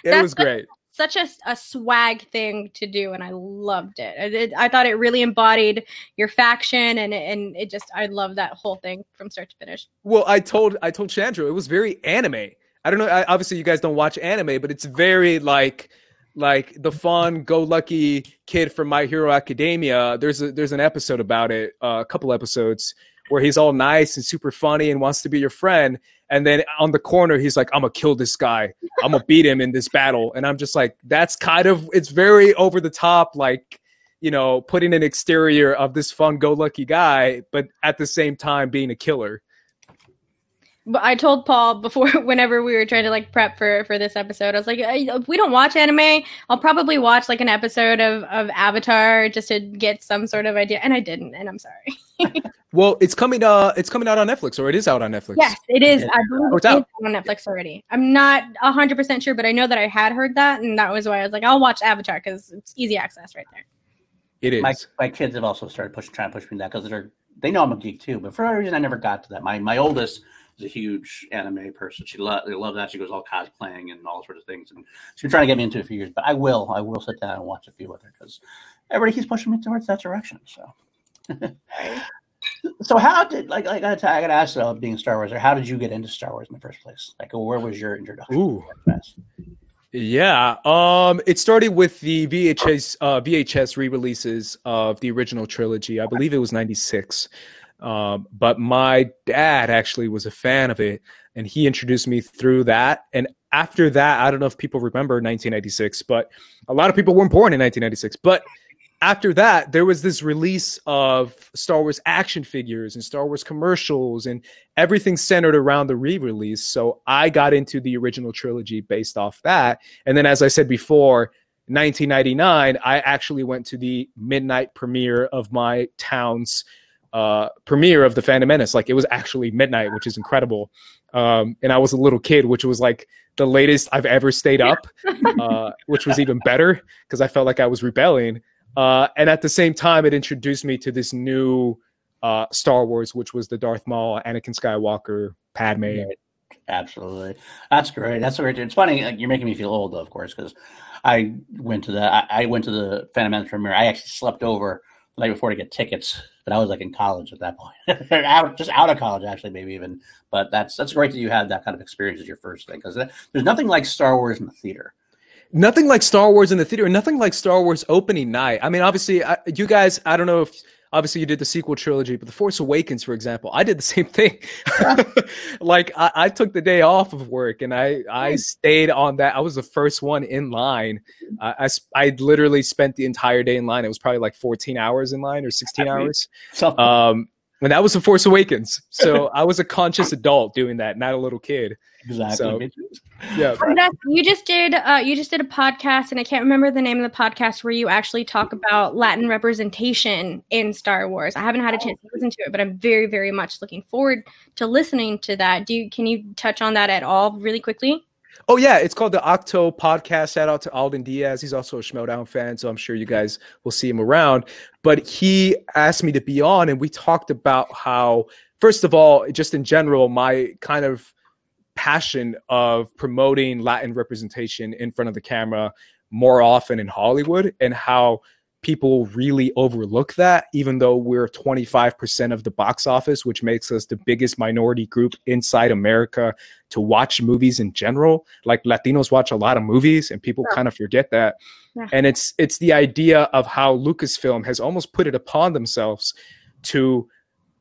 That was great. Such a swag thing to do, and I loved it. I thought it really embodied your faction, and it just, I love that whole thing from start to finish. Well, I told Shantru it was very anime. I don't know. Obviously, you guys don't watch anime, but it's very like the fun go lucky kid from My Hero Academia. There's an episode about it, a couple episodes, where he's all nice and super funny and wants to be your friend, and then on the corner he's like, I'm gonna kill this guy, I'm gonna beat him in this battle. And I'm just like, that's kind of, it's very over the top, like, you know, putting an exterior of this fun go lucky guy, but at the same time being a killer. But I told Paul before, whenever we were trying to like prep for this episode, I was like, we don't watch anime. I'll probably watch like an episode of Avatar just to get some sort of idea. And I didn't. And I'm sorry. Well, it's coming out on Netflix, or it is out on Netflix. Yes, it is. I believe it's out on Netflix already. I'm not 100% sure, but I know that I had heard that. And that was why I was like, I'll watch Avatar, because it's easy access right there. It is. My kids have also started trying to push me that, because they know I'm a geek too. But for whatever reason, I never got to that. My oldest is a huge anime person. She loves that. She goes all cosplaying and all sorts of things. And she's been trying to get me into it for years, but I will sit down and watch a few with her because everybody keeps pushing me towards that direction. So, so how did I got to ask about being Star Wars, or how did you get into Star Wars in the first place? Like, where was your introduction? Ooh. Yeah, it started with the VHS re-releases of the original trilogy. I believe it was 96. But my dad actually was a fan of it, and he introduced me through that. And after that, I don't know if people remember 1996, but a lot of people weren't born in 1996. But after that, there was this release of Star Wars action figures and Star Wars commercials, and everything centered around the re-release. So I got into the original trilogy based off that. And then, as I said before, 1999, I actually went to the midnight premiere of my town's premiere of The Phantom Menace. Like, it was actually midnight, which is incredible. And I was a little kid, which was like the latest I've ever stayed up, which was even better because I felt like I was rebelling. And at the same time, it introduced me to this new Star Wars, which was the Darth Maul, Anakin Skywalker, Padme. Absolutely. That's great. That's great. It's funny. Like, you're making me feel old, though, of course, because I went to the Phantom Menace premiere. I actually slept over the night before to get tickets, but I was like in college at that point, out of college, actually, maybe even. But that's great that you had that kind of experience as your first thing, because there's nothing like Star Wars in the theater. Nothing like Star Wars in the theater, nothing like Star Wars opening night. I mean, obviously, you guys, I don't know if, obviously, you did the sequel trilogy, but The Force Awakens, for example, I did the same thing. Like, I took the day off of work, and I stayed on that. I was the first one in line. I literally spent the entire day in line. It was probably like 14 hours in line or 16 hours. And that was The Force Awakens. So I was a conscious adult doing that, not a little kid. Exactly. So, yeah. You just did a podcast, and I can't remember the name of the podcast, where you actually talk about Latin representation in Star Wars. I haven't had a chance to listen to it, but I'm very, very much looking forward to listening to that. Can you touch on that at all really quickly? Oh, yeah. It's called the Octo Podcast. Shout out to Alden Diaz. He's also a Schmoedown fan, so I'm sure you guys will see him around. But he asked me to be on, and we talked about how, first of all, just in general, my kind of passion of promoting Latin representation in front of the camera more often in Hollywood, and how people really overlook that, even though we're 25% of the box office, which makes us the biggest minority group inside America to watch movies in general. Like, Latinos watch a lot of movies, and people kind of forget that. Yeah. And it's the idea of how Lucasfilm has almost put it upon themselves to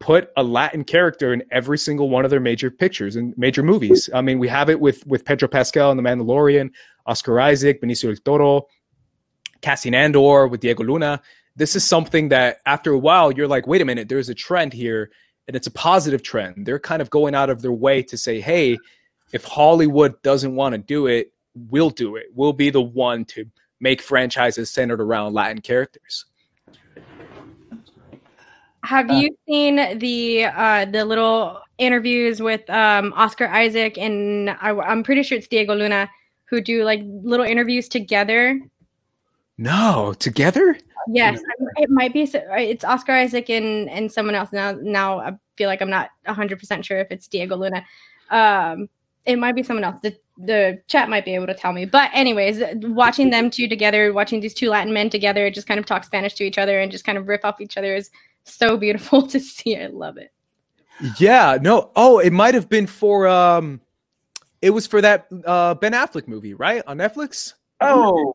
put a Latin character in every single one of their major pictures and major movies. I mean, we have it with Pedro Pascal and The Mandalorian, Oscar Isaac, Benicio del Toro, Cassian Andor with Diego Luna. This is something that after a while you're like, wait a minute, there's a trend here, and it's a positive trend. They're kind of going out of their way to say, hey, if Hollywood doesn't want to do it. We'll be the one to make franchises centered around Latin characters. Have you seen the little interviews with Oscar Isaac and I'm pretty sure it's Diego Luna, who do like little interviews together? No, together? Yes, it might be. It's Oscar Isaac and someone else. Now I feel like I'm not 100% sure if it's Diego Luna. It might be someone else. The chat might be able to tell me. But anyways, watching them two together, watching these two Latin men together, just kind of talk Spanish to each other and just kind of riff off each other is so beautiful to see. I love it. Yeah, no. Oh, it might have been for it was for that Ben Affleck movie, right? On Netflix? Oh,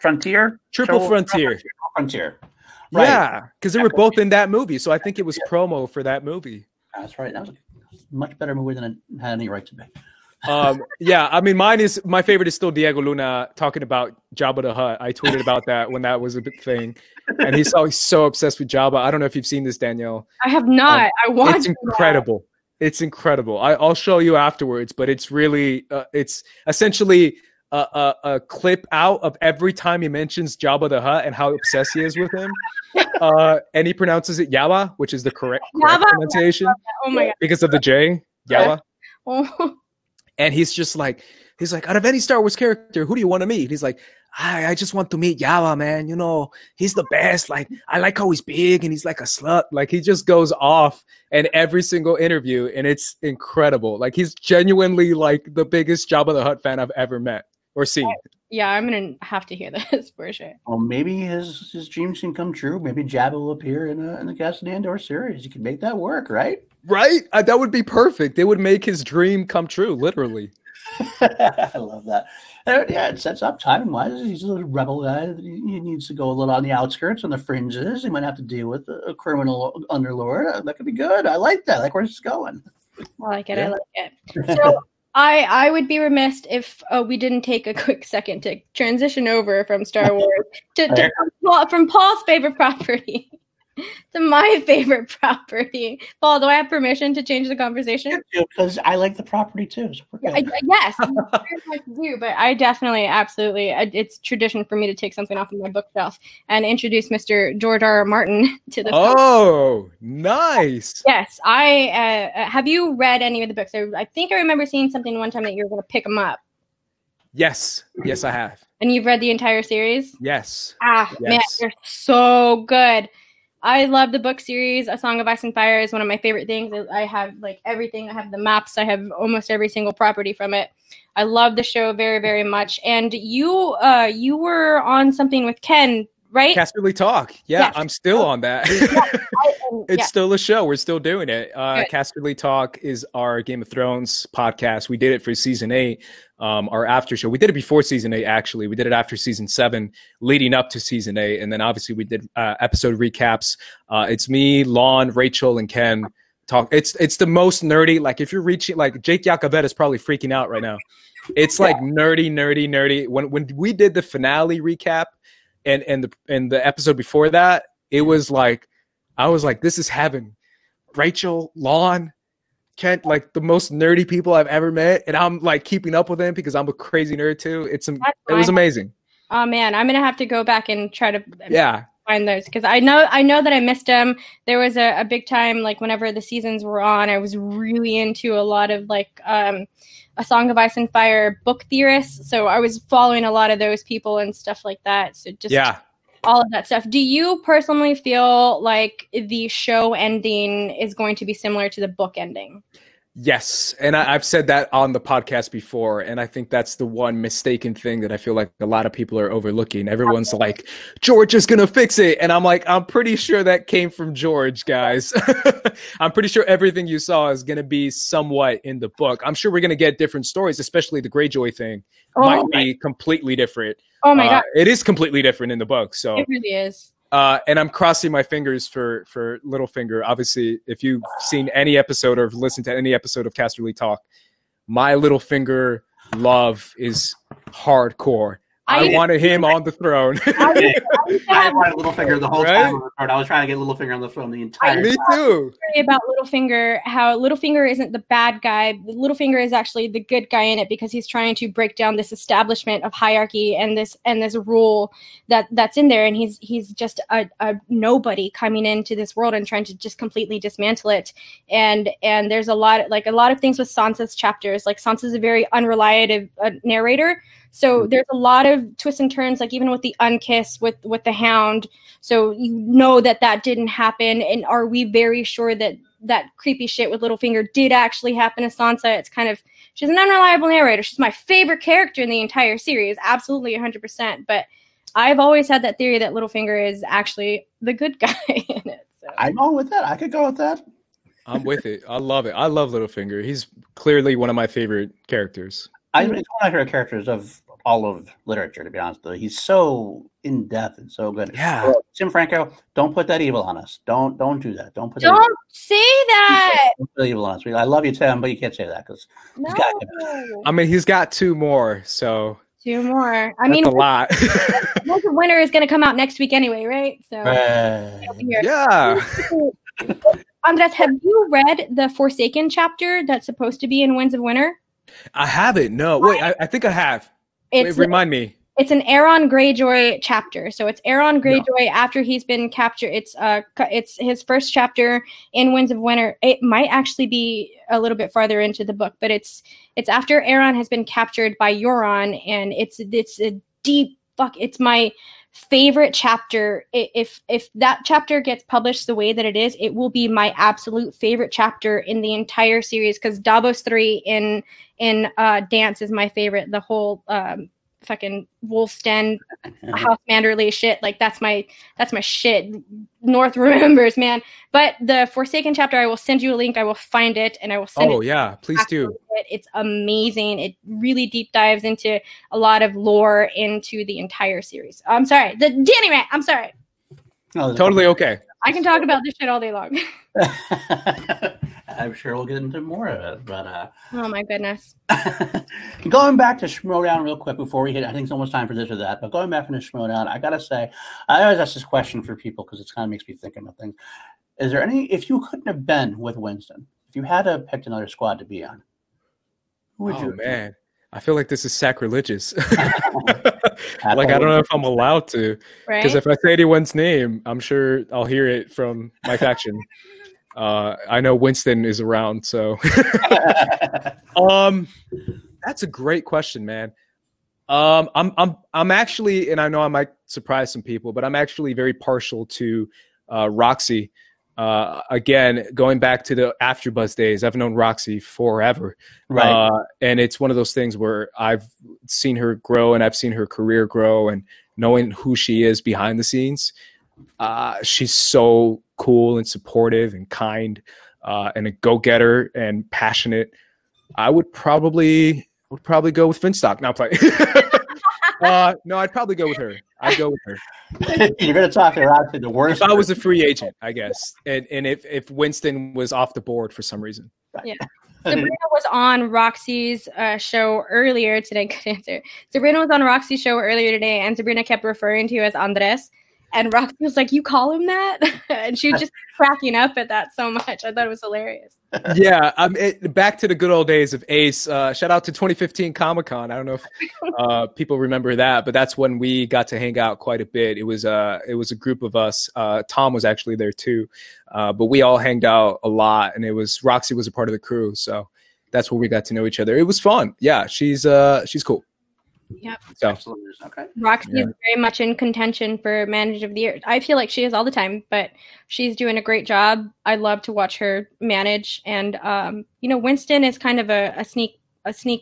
Frontier? Triple Frontier. Right. Yeah, because they were both in that movie, so I think it was promo for that movie. That's right. That was a much better movie than it had any right to be. Yeah, I mean, my favorite is still Diego Luna talking about Jabba the Hutt. I tweeted about that when that was a big thing, and he's so obsessed with Jabba. I don't know if you've seen this, Danielle. I have not. I watched. It's incredible. That. It's incredible. I'll show you afterwards, but it's really it's essentially a clip out of every time he mentions Jabba the Hutt and how obsessed he is with him. And he pronounces it Yawa, which is the correct pronunciation. Oh my God. Because of the J, Yawa. Oh. And he's just like, out of any Star Wars character, who do you want to meet? And he's like, I just want to meet Yawa, man. You know, he's the best. Like, I like how he's big and he's like a slut. Like, he just goes off in every single interview, and it's incredible. Like, he's genuinely like the biggest Jabba the Hutt fan I've ever met or seen. Yeah, I'm going to have to hear this for sure. Well, maybe his dreams can come true. Maybe Jabba will appear in the Cassian Andor series. You can make that work, right? Right? That would be perfect. They would make his dream come true, literally. I love that. Yeah, it sets up timing-wise. He's a little rebel guy. He needs to go a little on the outskirts, on the fringes. He might have to deal with a criminal underlord. That could be good. I like that. I like where it's going. I like it. Yeah. I like it. So I would be remiss if we didn't take a quick second to transition over from Star Wars to from Paul's favorite property to my favorite property. Paul, do I have permission to change the conversation? Because I like the property too. So yes, I do, but I definitely, absolutely, it's tradition for me to take something off of my bookshelf and introduce Mr. George R. R. Martin to the Oh, nice. Yes, I have you read any of the books? I think I remember seeing something one time that you were going to pick them up. Yes, I have. And you've read the entire series? Yes. Man, they're so good. I love the book series. A Song of Ice and Fire is one of my favorite things. I have like everything. I have the maps. I have almost every single property from it. I love the show very, very much. And you were on something with Ken, right? Casterly Talk. Yeah, yes. I'm still on that. It's still a show. We're still doing it. Casterly Talk is our Game of Thrones podcast. We did it for season 8, our after show. We did it before season 8, actually. We did it after season 7, leading up to season 8. And then obviously we did episode recaps. It's me, Lon, Rachel, and Ken talk. It's the most nerdy. Like if you're reaching, like Jake Yacovetta is probably freaking out right now. It's like nerdy. When we did the finale recap and the episode before that, it was like, I was like, this is heaven. Rachel, Lon, Kent, like the most nerdy people I've ever met. And I'm like keeping up with them because I'm a crazy nerd too. It was amazing. Oh man, I'm going to have to go back and try to find those. Because I know that I missed them. There was a big time, like whenever the seasons were on, I was really into a lot of like A Song of Ice and Fire book theorists. So I was following a lot of those people and stuff like that. So just all of that stuff. Do you personally feel like the show ending is going to be similar to the book ending? Yes. And I've said that on the podcast before. And I think that's the one mistaken thing that I feel like a lot of people are overlooking. Everyone's like, George is going to fix it. And I'm like, I'm pretty sure that came from George, guys. I'm pretty sure everything you saw is going to be somewhat in the book. I'm sure we're going to get different stories, especially the Greyjoy thing might be completely different. Oh my God. It is completely different in the book. So it really is. And I'm crossing my fingers for Littlefinger. Obviously, if you've seen any episode or listened to any episode of Casterly Talk, my Littlefinger love is hardcore. I wanted him on the throne. I wanted Littlefinger the whole time on the throne. I was trying to get Littlefinger on the throne the entire time. Me too. About Littlefinger, how Littlefinger isn't the bad guy. Littlefinger is actually the good guy in it because he's trying to break down this establishment of hierarchy and this rule that's in there. And he's just a nobody coming into this world and trying to just completely dismantle it. And there's a lot of things with Sansa's chapters. Like Sansa's a very unreliable narrator. So there's a lot of twists and turns, like even with the unkiss with the Hound. So you know that didn't happen. And are we very sure that creepy shit with Littlefinger did actually happen to Sansa? It's kind of, she's an unreliable narrator. She's my favorite character in the entire series. Absolutely 100%. But I've always had that theory that Littlefinger is actually the good guy in it. So. I'm all with that. I could go with that. I'm with it. I love it. I love Littlefinger. He's clearly one of my favorite characters. He's one of my favorite characters of all of literature, to be honest with you. He's so in depth and so good. Yeah. Tim Franco, don't put that evil on us. Don't do that. Don't say that. Don't put evil on us. I love you, Tim, but you can't say that because he's got. I mean, he's got 2 more, so. 2 more. I mean, that's a lot. The winner is going to come out next week anyway, right? So. Yeah. Andres, have you read the Forsaken chapter that's supposed to be in Winds of Winter? I haven't. No, wait. I think I have. Remind me. It's an Aeron Greyjoy chapter. So it's Aeron Greyjoy after he's been captured. It's his first chapter in Winds of Winter. It might actually be a little bit farther into the book, but it's after Aeron has been captured by Euron, and it's a deep, fuck, it's my favorite chapter. If that chapter gets published the way that it is, it will be my absolute favorite chapter in the entire series, because Davos 3 in Dance is my favorite. The whole fucking Wolf's Den house Manderley shit, like that's my shit. North remembers, man. But the Forsaken chapter, I will send you a link. I will find it and I will send it. Oh yeah, please do. It's amazing. It really deep dives into a lot of lore into the entire series. I'm sorry, the Danny rant. I'm sorry. No, totally okay. I can talk about this shit all day long. I'm sure we'll get into more of it, but oh my goodness! Going back to Schmoedown real quick before we hit, I think it's almost time for this or that. But going back into Schmoedown, I gotta say, I always ask this question for people because it kind of makes me think about things. Is there any, if you couldn't have been with Winston, if you had to pick another squad to be on, who would you? Oh man, I feel like this is sacrilegious. Like, I don't know if I'm allowed to, because if I say anyone's name, I'm sure I'll hear it from my faction. I know Winston is around, so that's a great question, man. I'm actually, and I know I might surprise some people, but I'm actually very partial to Roxy. Again, going back to the AfterBuzz days, I've known Roxy forever, right? And it's one of those things where I've seen her grow and I've seen her career grow, and knowing who she is behind the scenes, she's so cool and supportive and kind, and a go-getter and passionate. I would probably go with Finstock. Now play. No, I'd probably go with her. I'd go with her. You're going to talk her out to the worst. If I was a free agent, I guess. And if Winston was off the board for some reason. Yeah. Sabrina was on Roxy's show earlier today. Good answer. Sabrina was on Roxy's show earlier today, and Sabrina kept referring to you as Andres. And Roxy was like, you call him that? And she was just cracking up at that so much. I thought it was hilarious. Yeah. Back to the good old days of Ace. Shout out to 2015 Comic-Con. I don't know if people remember that, but that's when we got to hang out quite a bit. It was a group of us. Tom was actually there too. But we all hanged out a lot. And Roxy was a part of the crew. So that's where we got to know each other. It was fun. Yeah, she's cool. Yep. So, okay. Roxy is very much in contention for Manager of the Year. I feel like she is all the time, but she's doing a great job. I love to watch her manage, and Winston is kind of a sneak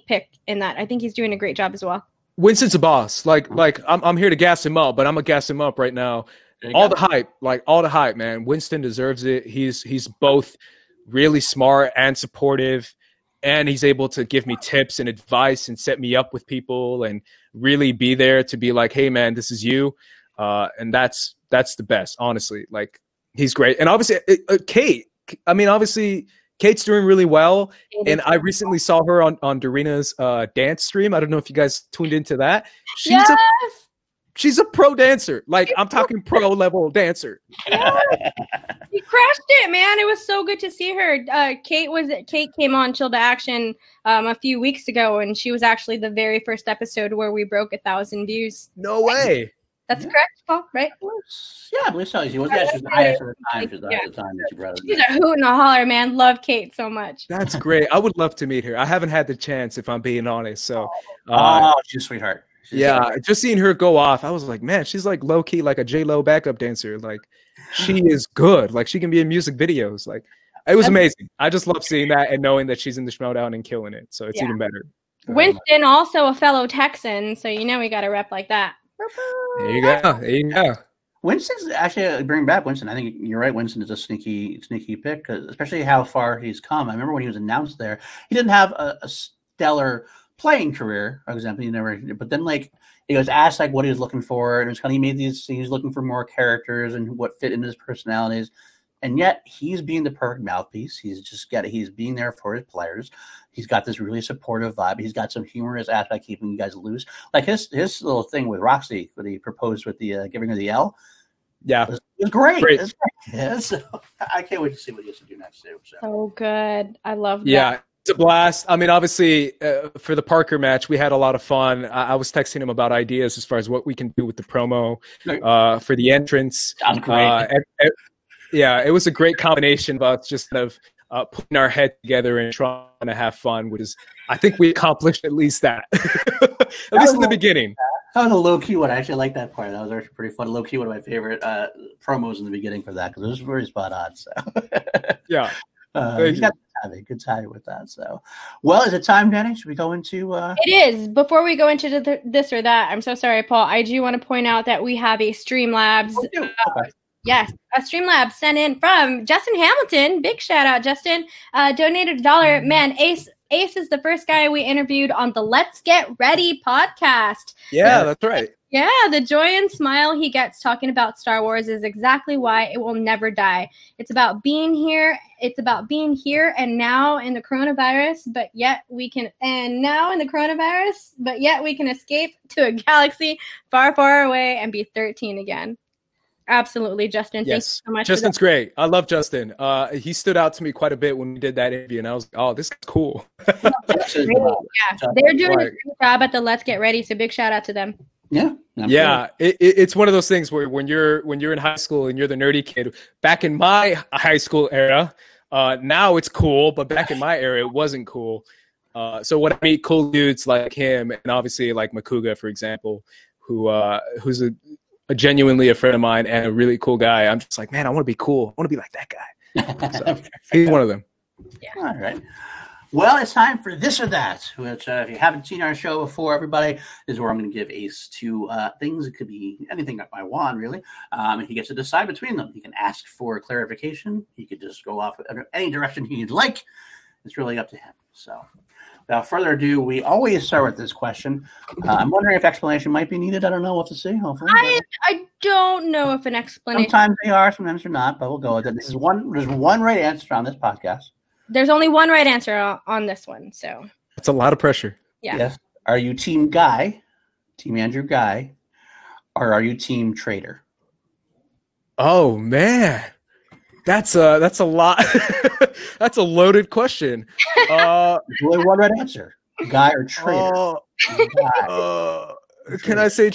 pick in that. I think he's doing a great job as well. Winston's a boss. Like I'm here to gas him up, but I'm gonna gas him up right now. All the hype, man. Winston deserves it. He's both really smart and supportive. And he's able to give me tips and advice and set me up with people and really be there to be like, hey, man, this is you. And that's the best, honestly. Like, he's great. And obviously, Kate's doing really well. And I recently saw her on Dorina's dance stream. I don't know if you guys tuned into that. She's a pro dancer. Like, I'm talking pro level dancer. Yeah. She crashed it, man. It was so good to see her. Kate came on Chill to Action a few weeks ago, and she was actually the very first episode where we broke 1,000 views. No way. That's correct, Paul, right? Yeah, I believe so. She was the highest at the time that she brought it. She's a hoot and a holler, man. Love Kate so much. That's great. I would love to meet her. I haven't had the chance, if I'm being honest. So, she's a sweetheart. Just seeing her go off, I was like, man, she's like low key, like a J-Lo backup dancer. Like, she is good. Like, she can be in music videos. Like, it was amazing. I just love seeing that and knowing that she's in the Schmoedown and killing it. So it's even better. Winston, also a fellow Texan, so we got a rep like that. There you go. Winston's actually bringing back Winston. I think you're right. Winston is a sneaky pick, especially how far he's come. I remember when he was announced there, he didn't have a stellar playing career, for example, but then he was asked what he was looking for, and it was kind of he was looking for more characters and what fit into his personalities, and yet he's being the perfect mouthpiece. He's being there for his players. He's got this really supportive vibe. He's got some humorous aspect, keeping you guys loose. Like his little thing with Roxy, that he proposed with the giving her the L. Yeah, it was great. Yeah, so I can't wait to see what he has to do next too. So good, I love that. Yeah. It's a blast. I mean, obviously, for the Parker match, we had a lot of fun. I was texting him about ideas as far as what we can do with the promo for the entrance. It was a great combination of us just kind of putting our head together and trying to have fun, which is, I think we accomplished at least that, at least in the beginning. That was a low-key one. I actually like that part. That was actually pretty fun. Low-key one of my favorite promos in the beginning for that, because it was very spot on. So yeah. He's got good timing with that. So, well, is it time, Danny? Should we go into? It is. Before we go into this or that, I'm so sorry, Paul. I do want to point out that we have a Streamlabs. Oh, okay. Yes, a Streamlabs sent in from Justin Hamilton. Big shout out, Justin. Donated $1. Man, Ace is the first guy we interviewed on the Let's Get Ready podcast. Yeah, that's right. Yeah, the joy and smile he gets talking about Star Wars is exactly why it will never die. It's about being here. It's about being here and now in the coronavirus, but yet we can escape to a galaxy far, far away and be 13 again. Absolutely, Justin. Yes. Thank you so much. Justin's great. I love Justin. He stood out to me quite a bit when we did that interview, and I was like, oh, this is cool. Yeah, they're doing a great job at the Let's Get Ready, so big shout out to them. Yeah. It's one of those things where when you're in high school and you're the nerdy kid. Back in my high school era, now it's cool, but back in my era, it wasn't cool. So when I meet cool dudes like him, and obviously like Makuga, for example, who's a genuinely a friend of mine and a really cool guy, I'm just like, man, I want to be cool. I want to be like that guy. So, he's one of them. Yeah. All right. Well, it's time for This or That, which if you haven't seen our show before, everybody, is where I'm going to give Ace two things. It could be anything I want, really. And he gets to decide between them. He can ask for clarification. He could just go off any direction he'd like. It's really up to him. So without further ado, we always start with this question. I'm wondering if explanation might be needed. I don't know what to say. Hopefully, I don't know if an explanation. Sometimes they are, sometimes they're not, but we'll go with it. There's one right answer on this podcast. There's only one right answer on this one, so. That's a lot of pressure. Yeah. Yes. Are you team Guy, team Andrew Guy, or are you team Traitor? Oh, man. That's a lot. That's a loaded question. Only one right answer. Guy or Traitor? Traitor. Can I say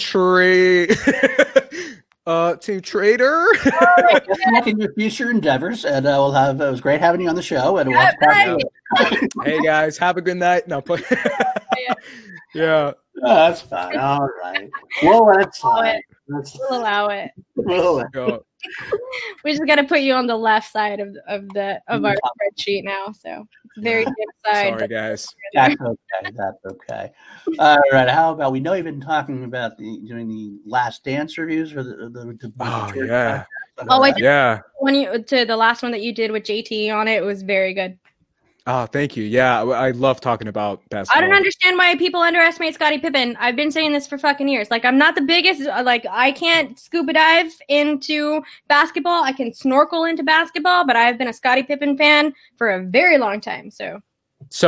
Team Traitor. Good luck in your future endeavors, and we'll have. It was great having you on the show. And hey guys, have a good night. No, play. Yeah, that's fine. All right. Well, we'll allow it. We'll allow it. We just got to put you on the left side of our spreadsheet now. So very good side. Sorry, guys. That's okay. All right. How about we know you've been talking about doing the Last Dance reviews for the oh yeah. The last one that you did with JT on it was very good. Oh, thank you. Yeah, I love talking about basketball. I don't understand why people underestimate Scottie Pippen. I've been saying this for fucking years. Like, I'm not the biggest. Like, I can't scuba dive into basketball. I can snorkel into basketball, but I've been a Scottie Pippen fan for a very long time. So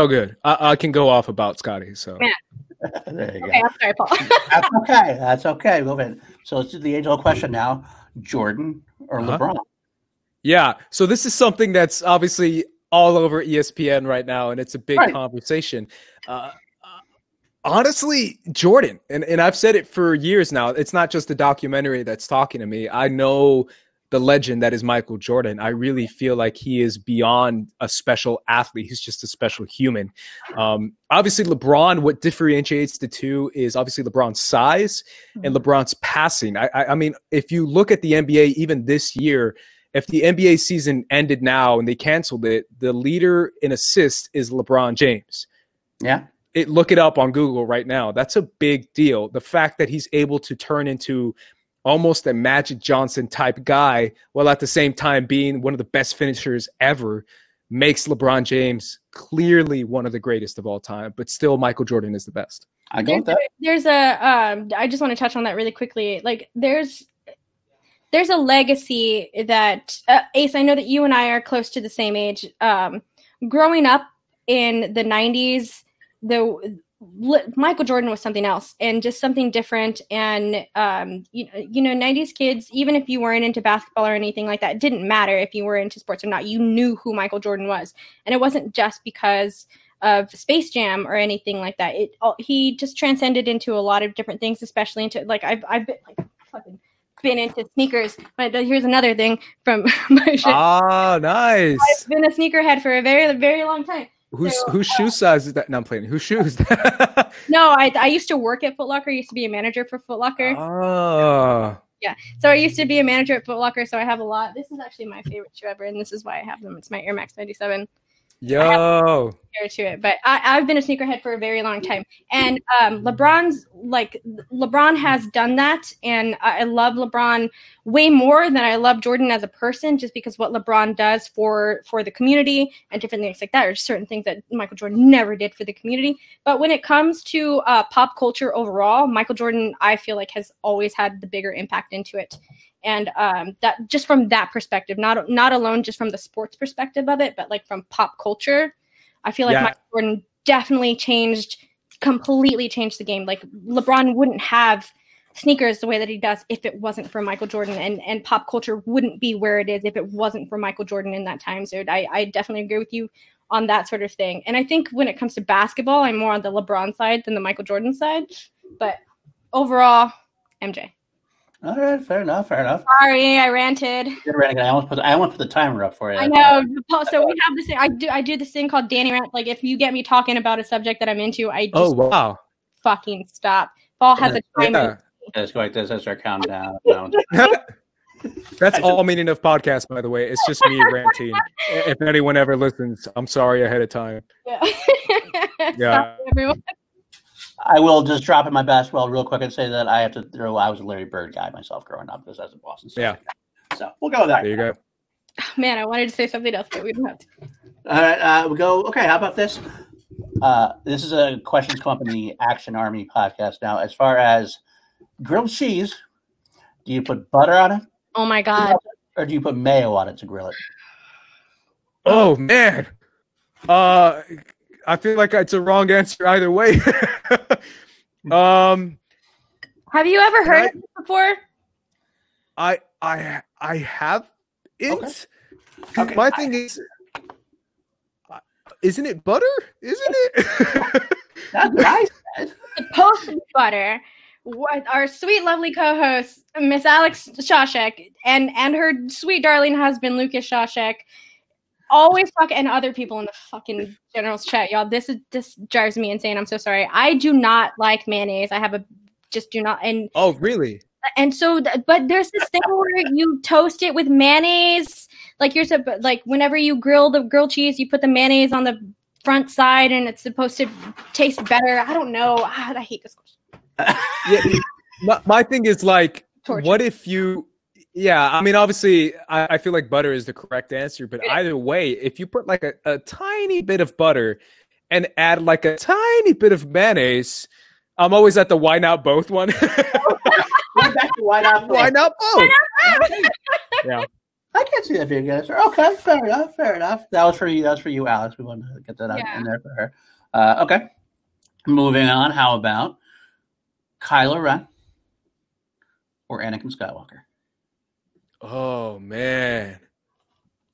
good. I can go off about Scottie. So. Yeah. There you go. I'm sorry, Paul. That's okay. Move in. So let's do the age-old question now: Jordan or LeBron? Yeah. So this is something that's obviously all over ESPN right now, and it's a big conversation. Honestly, Jordan, and I've said it for years now, it's not just the documentary that's talking to me. I know the legend that is Michael Jordan. I really feel like he is beyond a special athlete. He's just a special human. Obviously, LeBron, what differentiates the two is obviously LeBron's size and LeBron's passing. I mean, if you look at the NBA even this year, if the NBA season ended now and they canceled it, the leader in assists is LeBron James. Yeah. Look it up on Google right now. That's a big deal. The fact that he's able to turn into almost a Magic Johnson type guy while at the same time being one of the best finishers ever makes LeBron James clearly one of the greatest of all time, but still Michael Jordan is the best. I got that. I just want to touch on that really quickly. Like there's a legacy that, Ace, I know that you and I are close to the same age. Growing up in the 90s, Michael Jordan was something else and just something different. And, 90s kids, even if you weren't into basketball or anything like that, it didn't matter if you were into sports or not. You knew who Michael Jordan was. And it wasn't just because of Space Jam or anything like that. He just transcended into a lot of different things, especially into, like, I've been, like, fucking been into sneakers, but here's another thing from my show. Oh, nice. I've been a sneakerhead for a very, very long time. Whose shoe size is that? No, I'm playing. Whose shoe is that? No, I used to work at Foot Locker. I used to be a manager for Foot Locker. Oh. Yeah. So I used to be a manager at Foot Locker, so I have a lot. This is actually my favorite shoe ever, and this is why I have them. It's my Air Max 97. Yo. To it, but I've been a sneakerhead for a very long time, and LeBron has done that, and I love LeBron way more than I love Jordan as a person, just because what LeBron does for the community and different things like that, or certain things that Michael Jordan never did for the community. But when it comes to pop culture overall, Michael Jordan, I feel like, has always had the bigger impact into it, and that just from that perspective, not alone just from the sports perspective of it, but like from pop culture. I feel like Michael Jordan definitely completely changed the game. Like, LeBron wouldn't have sneakers the way that he does if it wasn't for Michael Jordan, and pop culture wouldn't be where it is if it wasn't for Michael Jordan in that time. So I definitely agree with you on that sort of thing. And I think when it comes to basketball, I'm more on the LeBron side than the Michael Jordan side. But overall, MJ. All right, fair enough. Sorry, I ranted. You're ranting. I almost put the timer up for you. I know. So we have this thing. I do this thing called Danny Rant. Like, if you get me talking about a subject that I'm into, I just fucking stop. Paul has a timer. Let's go like this. Let's start counting down. That's all meaning of podcast, by the way. It's just me ranting. If anyone ever listens, I'm sorry ahead of time. Yeah. Sorry, everyone. I will just drop in my basketball real quick and say that I have to throw. I was a Larry Bird guy myself growing up because I was in Boston. So we'll go with that. There you go. Man, I wanted to say something else, but we don't have to. All right, we go. Okay, how about this? This is a questions come up in the Action Army podcast now. As far as grilled cheese, do you put butter on it? Oh my god! Or do you put mayo on it to grill it? Oh man. I feel like it's a wrong answer either way. Have you ever heard of this before? I have it. Okay. My thing is, isn't it butter? Isn't it? That's what I said. Supposed to be butter. What our sweet, lovely co-host, Miss Alex Shawshek, and her sweet, darling husband, Lucas Shawshek, always fuck, and other people in the fucking general's chat, y'all. This drives me insane. I'm so sorry. I do not like mayonnaise. I have do not. And oh, really? And so, but there's this thing where you toast it with mayonnaise. Like whenever you grill the grilled cheese, you put the mayonnaise on the front side, and it's supposed to taste better. I don't know. God, I hate this question. Yeah, my thing is like, torture. What if you? Yeah, I mean, obviously, I feel like butter is the correct answer, but either way, if you put like a tiny bit of butter and add like a tiny bit of mayonnaise, I'm always at the why not both one. Why not both? Yeah, I can't see that being an answer. Okay, fair enough. That was for you, Alex. We wanted to get that out in there for her. Okay, moving on. How about Kylo Ren or Anakin Skywalker? Oh, man.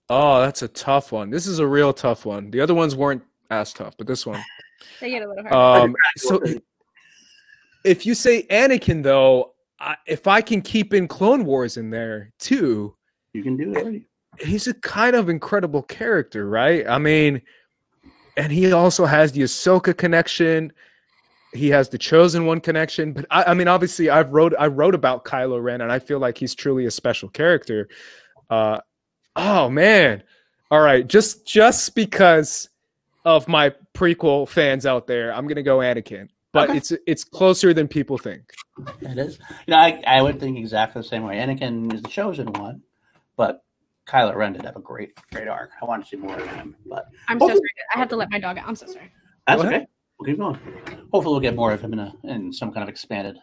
Oh, that's a tough one. This is a real tough one. The other ones weren't as tough, but this one. They get a little hard. So if you say Anakin, though, if I can keep in Clone Wars in there, too. You can do it. He's a kind of incredible character, right? I mean, and he also has the Ahsoka connection. He has the Chosen One connection, but I mean, obviously, I wrote about Kylo Ren, and I feel like he's truly a special character. Oh man! All right, just because of my prequel fans out there, I'm gonna go Anakin, but it's closer than people think. It is. You know, I would think exactly the same way. Anakin is the Chosen One, but Kylo Ren did have a great arc. I want to see more of him, but I'm so sorry. I had to let my dog out. I'm so sorry. That's okay. We'll keep going. Hopefully, we'll get more of him in some kind of expanded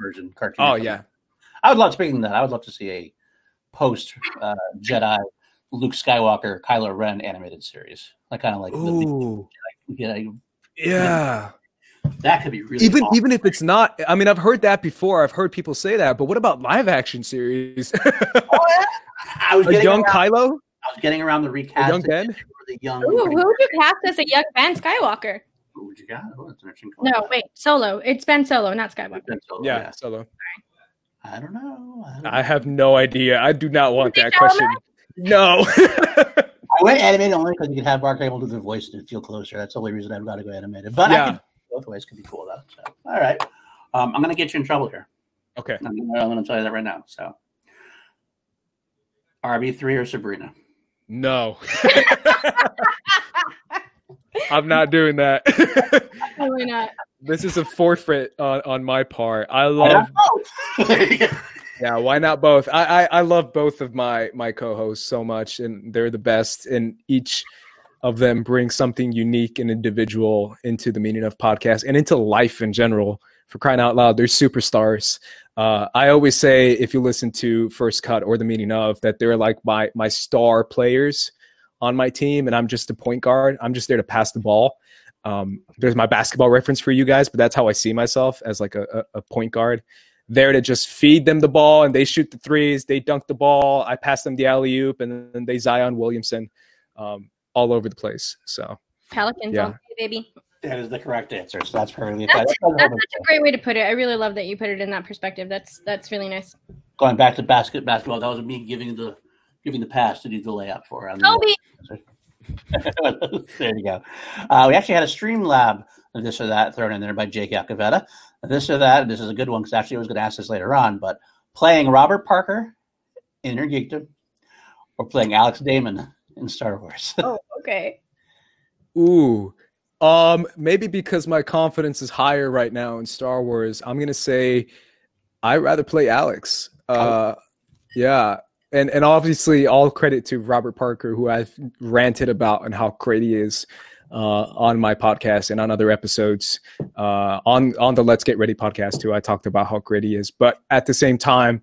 version cartoon. Oh, yeah. I would love, speaking of that, I would love to see a post-Jedi Luke Skywalker, Kylo Ren animated series. Like, kind of like... Ooh. Yeah. That could be really awesome. Even if it's not... I mean, I've heard that before. I've heard people say that. But what about live-action series? Oh, yeah. I was getting around the recast. A young Ben? Who would you cast as a young Ben Skywalker? What would you got? Oh, that's an interesting question. No, wait, Solo. It's Ben Solo, not Skywalker. Yeah, Solo. Sorry. I don't know. I have no idea. I do not want that question. No. I went animated only because you could have Parker able to do the voice to feel closer. That's the only reason I've got to go animated. But yeah. I think both ways could be cool, though. So. All right. I'm going to get you in trouble here. Okay. I'm going to tell you that right now. So, RB3 or Sabrina? No. I'm not doing that. Probably not. This is a forfeit on my part. I love both. Yeah, why not both? I love both of my co-hosts so much, and they're the best. And each of them brings something unique and individual into the Meaning of Podcast and into life in general. For crying out loud, they're superstars. I always say, if you listen to First Cut or the Meaning of, that they're like my star players on my team, and I'm just the point guard. I'm just there to pass the ball. There's my basketball reference for you guys, but that's how I see myself, as like a point guard. There to just feed them the ball, and they shoot the threes, they dunk the ball, I pass them the alley-oop, and then they Zion Williamson all over the place. So Pelicans, yeah. Baby. That is the correct answer. So that's probably that's such a great way to put it. I really love that you put it in that perspective. That's really nice. Going back to basketball, that was me giving the pass to do the layup for her. Kobe. There you go. We actually had a stream lab of this or that thrown in there by Jake Acavetta. This or that, and this is a good one because actually I was going to ask this later on, but playing Robert Parker in Inner Geekdom or playing Alex Damon in Star Wars. Oh, okay. Ooh. Maybe because my confidence is higher right now in Star Wars, I'm going to say I'd rather play Alex. Yeah. And obviously all credit to Robert Parker, who I've ranted about and how great he is on my podcast and on other episodes. On the Let's Get Ready podcast too, I talked about how great he is. But at the same time,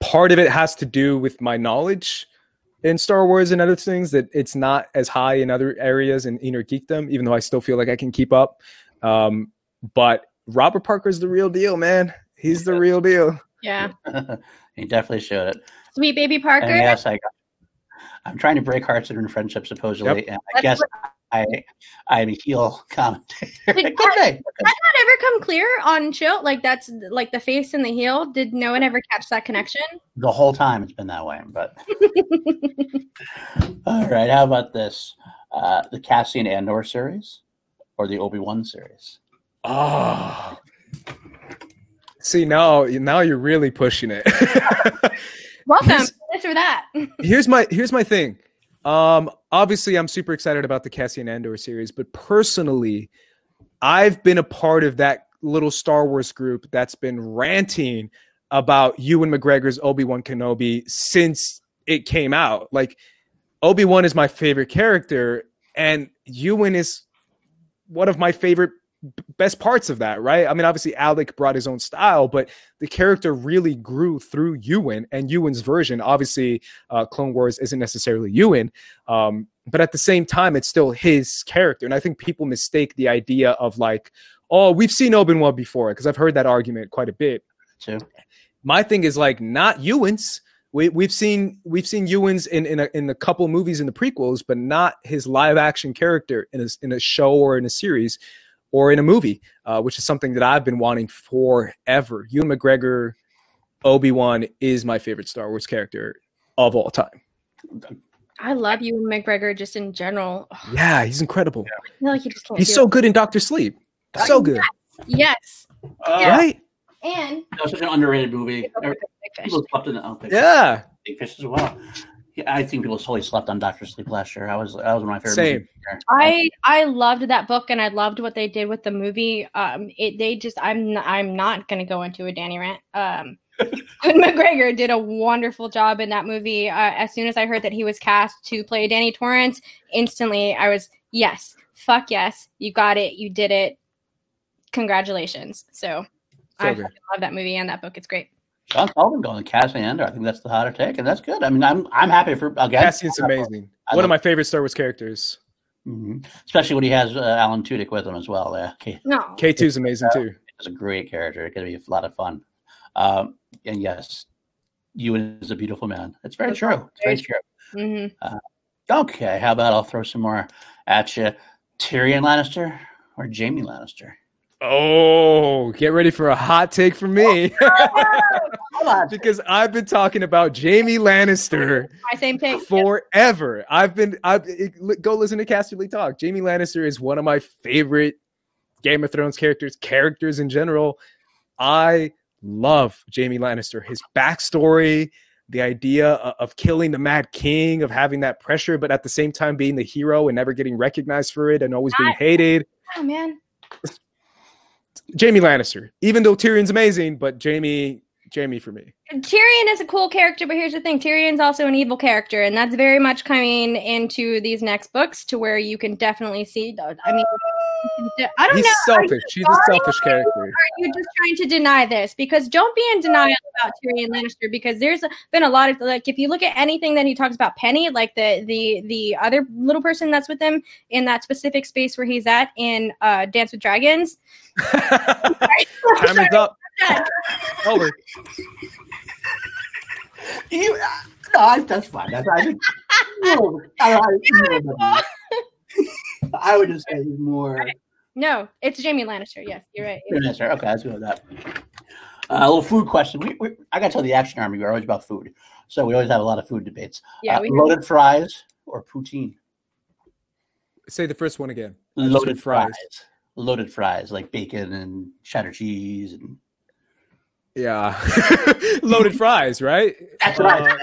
part of it has to do with my knowledge in Star Wars and other things, that it's not as high in other areas in Inner Geekdom, even though I still feel like I can keep up. But Robert Parker's the real deal, man. He's the real deal. Yeah. He definitely showed it. Sweet baby Parker. And yes, I'm trying to break hearts and friendship, supposedly. Yep. And I guess I'm a heel commentator. Did that not ever come clear on Chill? Like, that's like the face and the heel. Did no one ever catch that connection? The whole time it's been that way. But all right, how about this? The Cassian Andor series or the Obi-Wan series? Oh. See, now you're really pushing it. Welcome. This or that. Here's my thing. Obviously, I'm super excited about the Cassian Andor series, but personally, I've been a part of that little Star Wars group that's been ranting about Ewan McGregor's Obi-Wan Kenobi since it came out. Like, Obi-Wan is my favorite character, and Ewan is one of my favorite best parts of that, right? I mean, obviously Alec brought his own style, but the character really grew through Ewan and Ewan's version. Obviously, Clone Wars isn't necessarily Ewan, but at the same time, it's still his character. And I think people mistake the idea of like, oh, we've seen Obi-Wan before, because I've heard that argument quite a bit. Sure. My thing is like, not Ewan's. We've seen Ewan's in a couple movies in the prequels, but not his live action character in a show or in a series. Or in a movie, which is something that I've been wanting forever. Ewan McGregor, Obi-Wan is my favorite Star Wars character of all time. I love Ewan McGregor just in general. Yeah, he's incredible. I feel like he just can't. He's so good in Dr. Sleep. So good. Yes. Right? And that was such an underrated movie. People slept in the outfit. Yeah. Big Fish as well. I think people totally slept on Dr. Sleep last year. That was my favorite. Same. I loved that book, and I loved what they did with the movie. I'm not going to go into a Danny rant. McGregor did a wonderful job in that movie. As soon as I heard that he was cast to play Danny Torrance, instantly I was, yes, fuck yes, you got it, you did it, congratulations. So I love that movie and that book. It's great. John Sullivan going to Cassian Andor. I think that's the hotter take, and that's good. I mean, I'm happy for again. Cassian's amazing. One of my favorite Star Wars characters, especially when he has Alan Tudyk with him as well. K2's amazing too. It's a great character. It's going to be a lot of fun. And yes, Ewan is a beautiful man. It's very true. It's very true. Mm-hmm. Okay, how about I'll throw some more at you? Tyrion Lannister or Jaime Lannister? Oh, get ready for a hot take from me. Because I've been talking about Jaime Lannister forever. Go listen to Casterly Talk. Jaime Lannister is one of my favorite Game of Thrones characters in general. I love Jaime Lannister, his backstory, the idea of killing the Mad King, of having that pressure, but at the same time being the hero and never getting recognized for it and always being hated. Oh, man. Jaime Lannister. Even though Tyrion's amazing, but Jaime for me. Tyrion is a cool character, but here's the thing. Tyrion's also an evil character, and that's very much coming into these next books to where you can definitely see those. I mean, I don't know. He's selfish. She's a selfish character. Are you just trying to deny this? Because don't be in denial about Tyrion Lannister, because there's been a lot of, like, if you look at anything that he talks about Penny, like the other little person that's with him in that specific space where he's at in Dance with Dragons. Time is up. Over. No, that's fine. I would just say he's more. No, it's Jaime Lannister. Yes, you're right. Lannister. Okay, let's go with that. A little food question. I got to tell the Action Army we're always about food, so we always have a lot of food debates. Yeah, loaded fries or poutine. Say the first one again. Loaded fries. Loaded fries, like bacon and cheddar cheese and. Yeah. Loaded fries, right? That's right.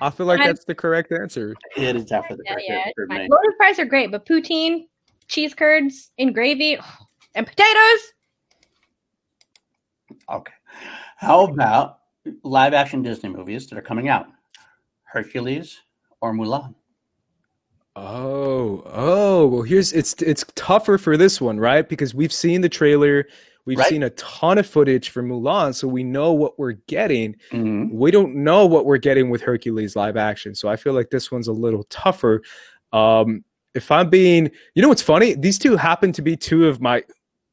I feel like that's the correct answer. It is definitely the correct answer. Yeah, loaded fries are great, but poutine, cheese curds, and gravy, and potatoes. Okay. How about live action Disney movies that are coming out? Hercules or Mulan? Oh, well, it's tougher for this one, right? Because we've seen the trailer. We've seen a ton of footage from Mulan, so we know what we're getting. Mm-hmm. We don't know what we're getting with Hercules live action, so I feel like this one's a little tougher. If I'm being... You know what's funny? These two happen to be two of my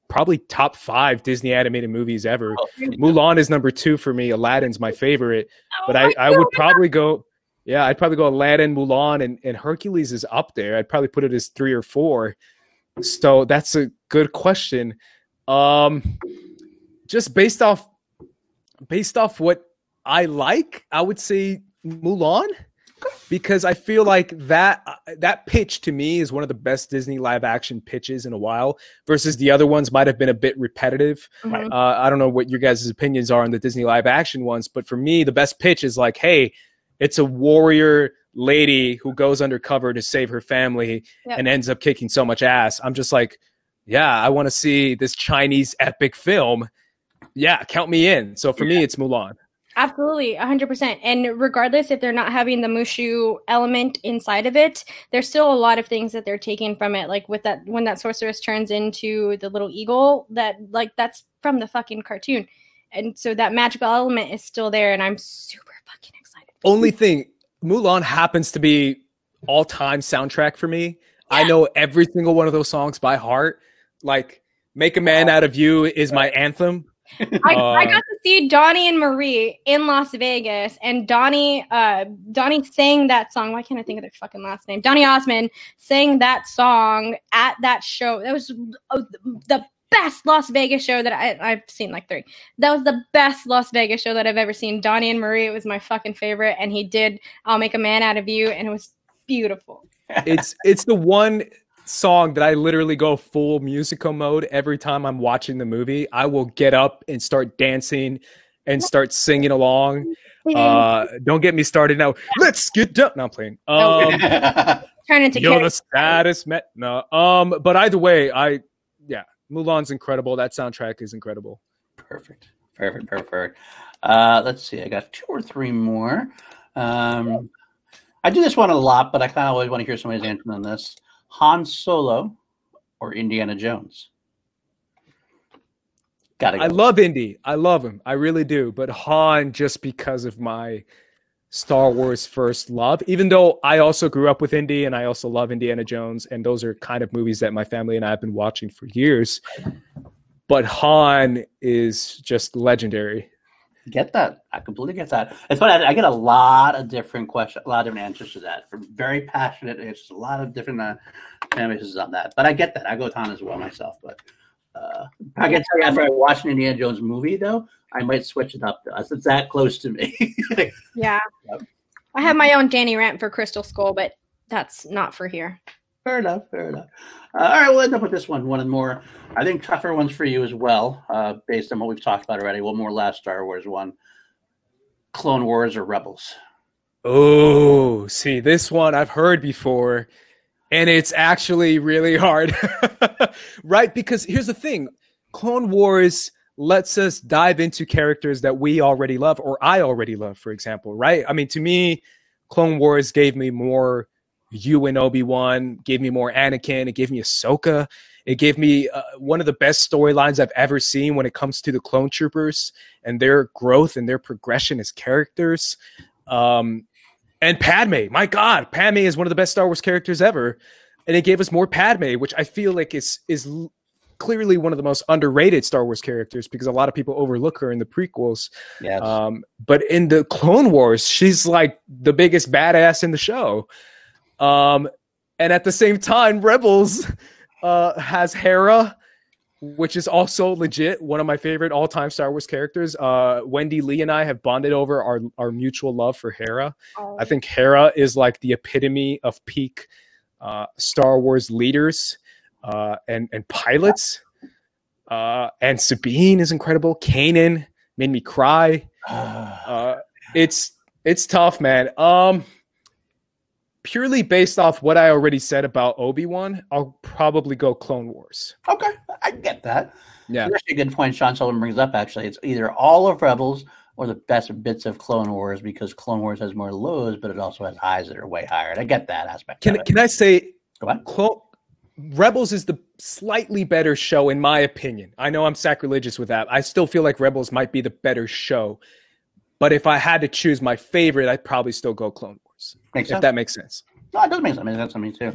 probably top 5 Disney animated movies ever. Oh, Mulan is number 2 for me. Aladdin's my favorite. But I would probably go... Yeah, I'd probably go Aladdin, Mulan, and Hercules is up there. I'd probably put it as 3 or 4. So that's a good question. Just based off what I like, I would say Mulan, because I feel like that pitch to me is one of the best Disney live action pitches in a while, versus the other ones might have been a bit repetitive. Mm-hmm. I don't know what your guys' opinions are on the Disney live action ones, but for me, the best pitch is like, hey, it's a warrior lady who goes undercover to save her family and ends up kicking so much ass. I'm just like, yeah, I want to see this Chinese epic film. Yeah, count me in. So for me, it's Mulan. Absolutely, 100%. And regardless if they're not having the Mushu element inside of it, there's still a lot of things that they're taking from it. Like with that, when that sorceress turns into the little eagle, that's from the fucking cartoon. And so that magical element is still there, and I'm super fucking excited. Only thing, Mulan happens to be all-time soundtrack for me. Yeah. I know every single one of those songs by heart. Like, Make a Man Out of You is my anthem. I got to see Donnie and Marie in Las Vegas, and Donnie sang that song. Why can't I think of their fucking last name? Donny Osmond sang that song at that show. That was the best Las Vegas show that I've seen, like 3. That was the best Las Vegas show that I've ever seen. Donnie and Marie, it was my fucking favorite, and he did I'll Make a Man Out of You, and it was beautiful. It's the one song that I literally go full musical mode every time I'm watching the movie. I will get up and start dancing and start singing along. Don't get me started now. Let's get down. No, I'm playing. Turn into you're the saddest man. No. But either way, Mulan's incredible. That soundtrack is incredible. Perfect. Let's see. I got 2 or 3 more. I do this one a lot, but I kind of always want to hear somebody's answer on this. Han Solo or Indiana Jones? Gotta go. I love Indy. I love him. I really do. But Han, just because of my Star Wars first love, even though I also grew up with Indy and I also love Indiana Jones, and those are kind of movies that my family and I have been watching for years. But Han is just legendary. Get that. I completely get that. It's funny. I get a lot of different answers to that. From very passionate answers, a lot of different answers on that. But I get that. I go with Han as well myself. But I can tell you, after I watch an Indiana Jones movie, though, I might switch it up. It's that close to me. Yeah. Yep. I have my own Danny rant for Crystal Skull, but that's not for here. Fair enough. Fair enough. All right, we'll end up with this one. One and more. I think tougher ones for you as well, based on what we've talked about already. One more last Star Wars one. Clone Wars or Rebels? Oh, see, this one I've heard before, and it's actually really hard. Right? Because here's the thing. Clone Wars lets us dive into characters that we already love, or I already love, for example, right? I mean, to me, Clone Wars gave me more Ewan Obi-Wan, gave me more Anakin, it gave me Ahsoka, it gave me one of the best storylines I've ever seen when it comes to the clone troopers and their growth and their progression as characters. And Padme, my God, Padme is one of the best Star Wars characters ever, and it gave us more Padme, which I feel like is clearly one of the most underrated Star Wars characters because a lot of people overlook her in the prequels. Yes. But in the Clone Wars, she's like the biggest badass in the show. And at the same time, Rebels has Hera, which is also legit one of my favorite all-time Star Wars characters. Wendy Lee and I have bonded over our mutual love for Hera. Oh. I think Hera is like the epitome of peak Star Wars leaders and pilots. And Sabine is incredible. Kanan made me cry. It's tough, man. Purely based off what I already said about Obi-Wan, I'll probably go Clone Wars. Okay, I get that. Yeah, that's a good point Sean Sullivan brings up, actually. It's either all of Rebels or the best bits of Clone Wars, because Clone Wars has more lows, but it also has highs that are way higher. And I get that aspect. Can I say Rebels is the slightly better show, in my opinion. I know I'm sacrilegious with that. I still feel like Rebels might be the better show. But if I had to choose my favorite, I'd probably still go Clone Wars. If that makes sense. No, it does make sense. I mean, that's something too.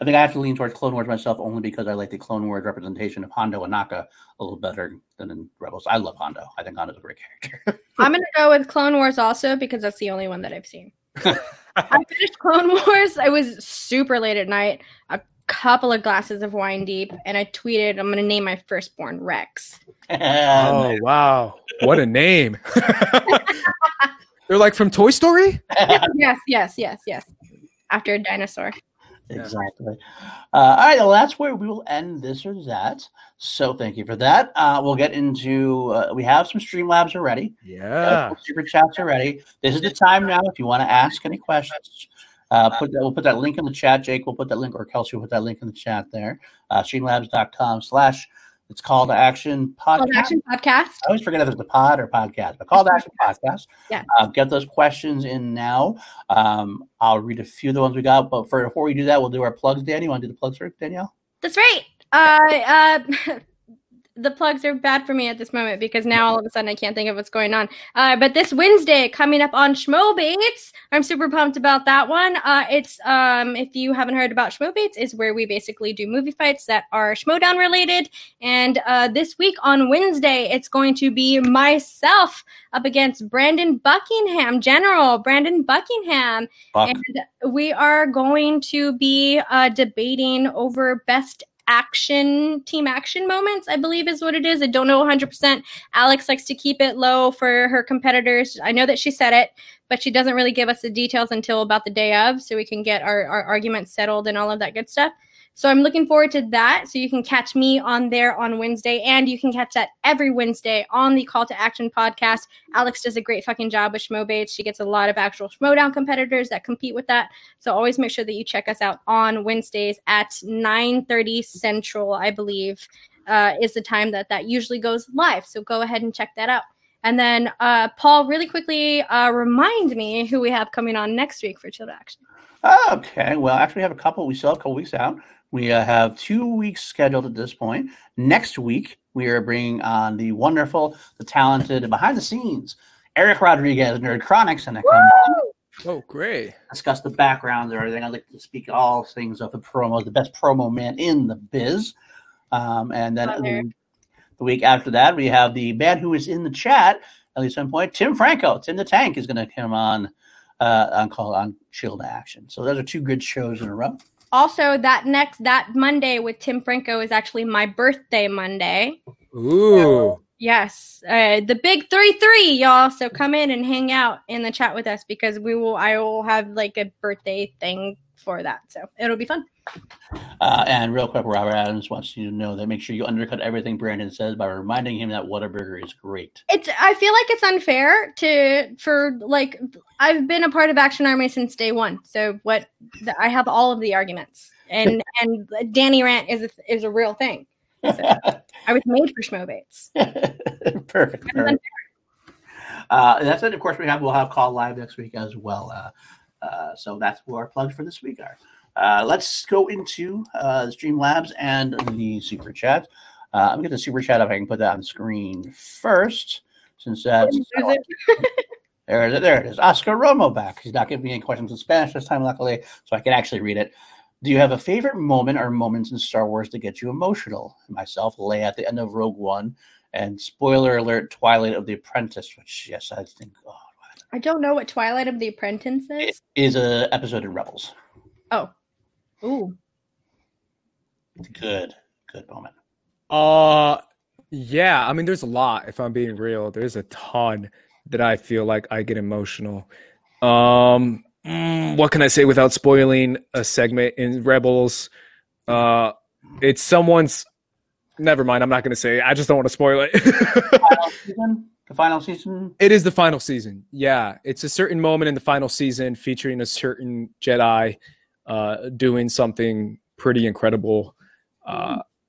I think I have to lean towards Clone Wars myself only because I like the Clone Wars representation of Hondo and Naka a little better than in Rebels. I love Hondo. I think Hondo's a great character. I'm going to go with Clone Wars also because that's the only one that I've seen. I finished Clone Wars. I was super late at night, a couple of glasses of wine deep, and I tweeted, I'm going to name my firstborn Rex. Oh, wow. What a name. They're like from Toy Story? Yes. After a dinosaur. Exactly. All right, well, that's where we will end this or that. So thank you for that. We'll get into we have some Streamlabs already. Yeah. Super chats already. This is the time now if you want to ask any questions. We'll put that link in the chat. Jake will put that link, or Kelsey will put that link in the chat there. Streamlabs.com/ It's Call to Action Podcast. Call to Action Podcast. I always forget if it's a pod or podcast, but Call to Action Podcast. Yeah. Get those questions in now. I'll read a few of the ones we got, but before we do that, we'll do our plugs. Danny, you want to do the plugs first, Danielle? That's right. The plugs are bad for me at this moment because now all of a sudden I can't think of what's going on. But this Wednesday, coming up on Schmoebates, I'm super pumped about that one. It's if you haven't heard about Schmoebates, is where we basically do movie fights that are Schmoedown related. And this week on Wednesday, it's going to be myself up against Brandon Buckingham, General Brandon Buckingham. And we are going to be debating over best action, team action moments, I believe is what it is. I don't know 100%. Alex likes to keep it low for her competitors. I know that she said it, but she doesn't really give us the details until about the day of, so we can get our arguments settled and all of that good stuff. So I'm looking forward to that. So you can catch me on there on Wednesday, and you can catch that every Wednesday on the Call to Action Podcast. Alex does a great fucking job with Schmoebates. She gets a lot of actual Schmoedown competitors that compete with that. So always make sure that you check us out on Wednesdays at 9:30 Central, I believe, is the time that usually goes live. So go ahead and check that out. And then, Paul, really quickly remind me who we have coming on next week for Chill to Action. Okay. Well, actually, we have a couple. We still have a couple weeks out. We have 2 weeks scheduled at this point. Next week, we are bringing on the wonderful, the talented, and behind the scenes, Eric Rodriguez, Nerd Chronics, and oh, great. Discuss the backgrounds and everything. I'd like to speak all things of the promo, the best promo man in the biz. And then the week after that, we have the man who is in the chat, at least at some point, Tim Franco. Tim the Tank is going to come on Chill to Action. So those are two good shows in a row. Also, that Monday with Tim Franco is actually my birthday Monday. Ooh. So, yes. The big 3-3, y'all. So come in and hang out in the chat with us because I will have like a birthday thing for that. So it'll be fun. And real quick, Robert Adams wants you to know that make sure you undercut everything Brandon says by reminding him that Whataburger is great. I feel like it's unfair for I've been a part of Action Army since day one. So I have all of the arguments and Danny Rant is a real thing. So I was made for Schmoebaits. Perfect. That's it. Of course, we'll have Call Live next week as well. So that's where our plugs for this week are. Let's go into Streamlabs and the Super Chat. I'm going to Super Chat if I can put that on the screen first. Since that's... There it is. Oscar Romo back. He's not giving me any questions in Spanish this time, luckily, so I can actually read it. Do you have a favorite moment or moments in Star Wars that get you emotional? Myself, Leia at the end of Rogue One, and spoiler alert, Twilight of the Apprentice, which, yes, I think... Oh, I don't know what Twilight of the Apprentice is. It is an episode in Rebels. Oh. Ooh. Good moment. Yeah, I mean, there's a lot, if I'm being real. There's a ton that I feel like I get emotional. What can I say without spoiling a segment in Rebels? It's someone's... Never mind, I'm not going to say it. I just don't want to spoil it. The final season? It is the final season, yeah. It's a certain moment in the final season featuring a certain Jedi doing something pretty incredible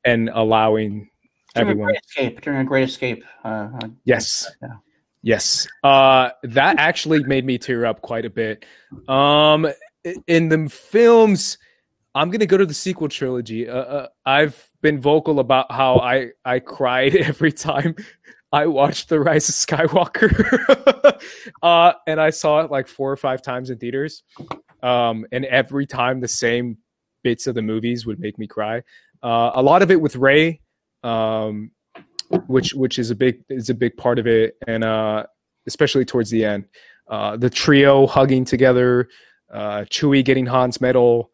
and allowing everyone... During a great escape. Yes. Yeah. Yes. That actually made me tear up quite a bit. In the films, I'm going to go to the sequel trilogy. I've been vocal about how I cried every time I watched The Rise of Skywalker. And I saw it like 4 or 5 times in theaters. And every time the same bits of the movies would make me cry. A lot of it with Rey, which is a big part of it, and especially towards the end, the trio hugging together, Chewie getting Han's medal,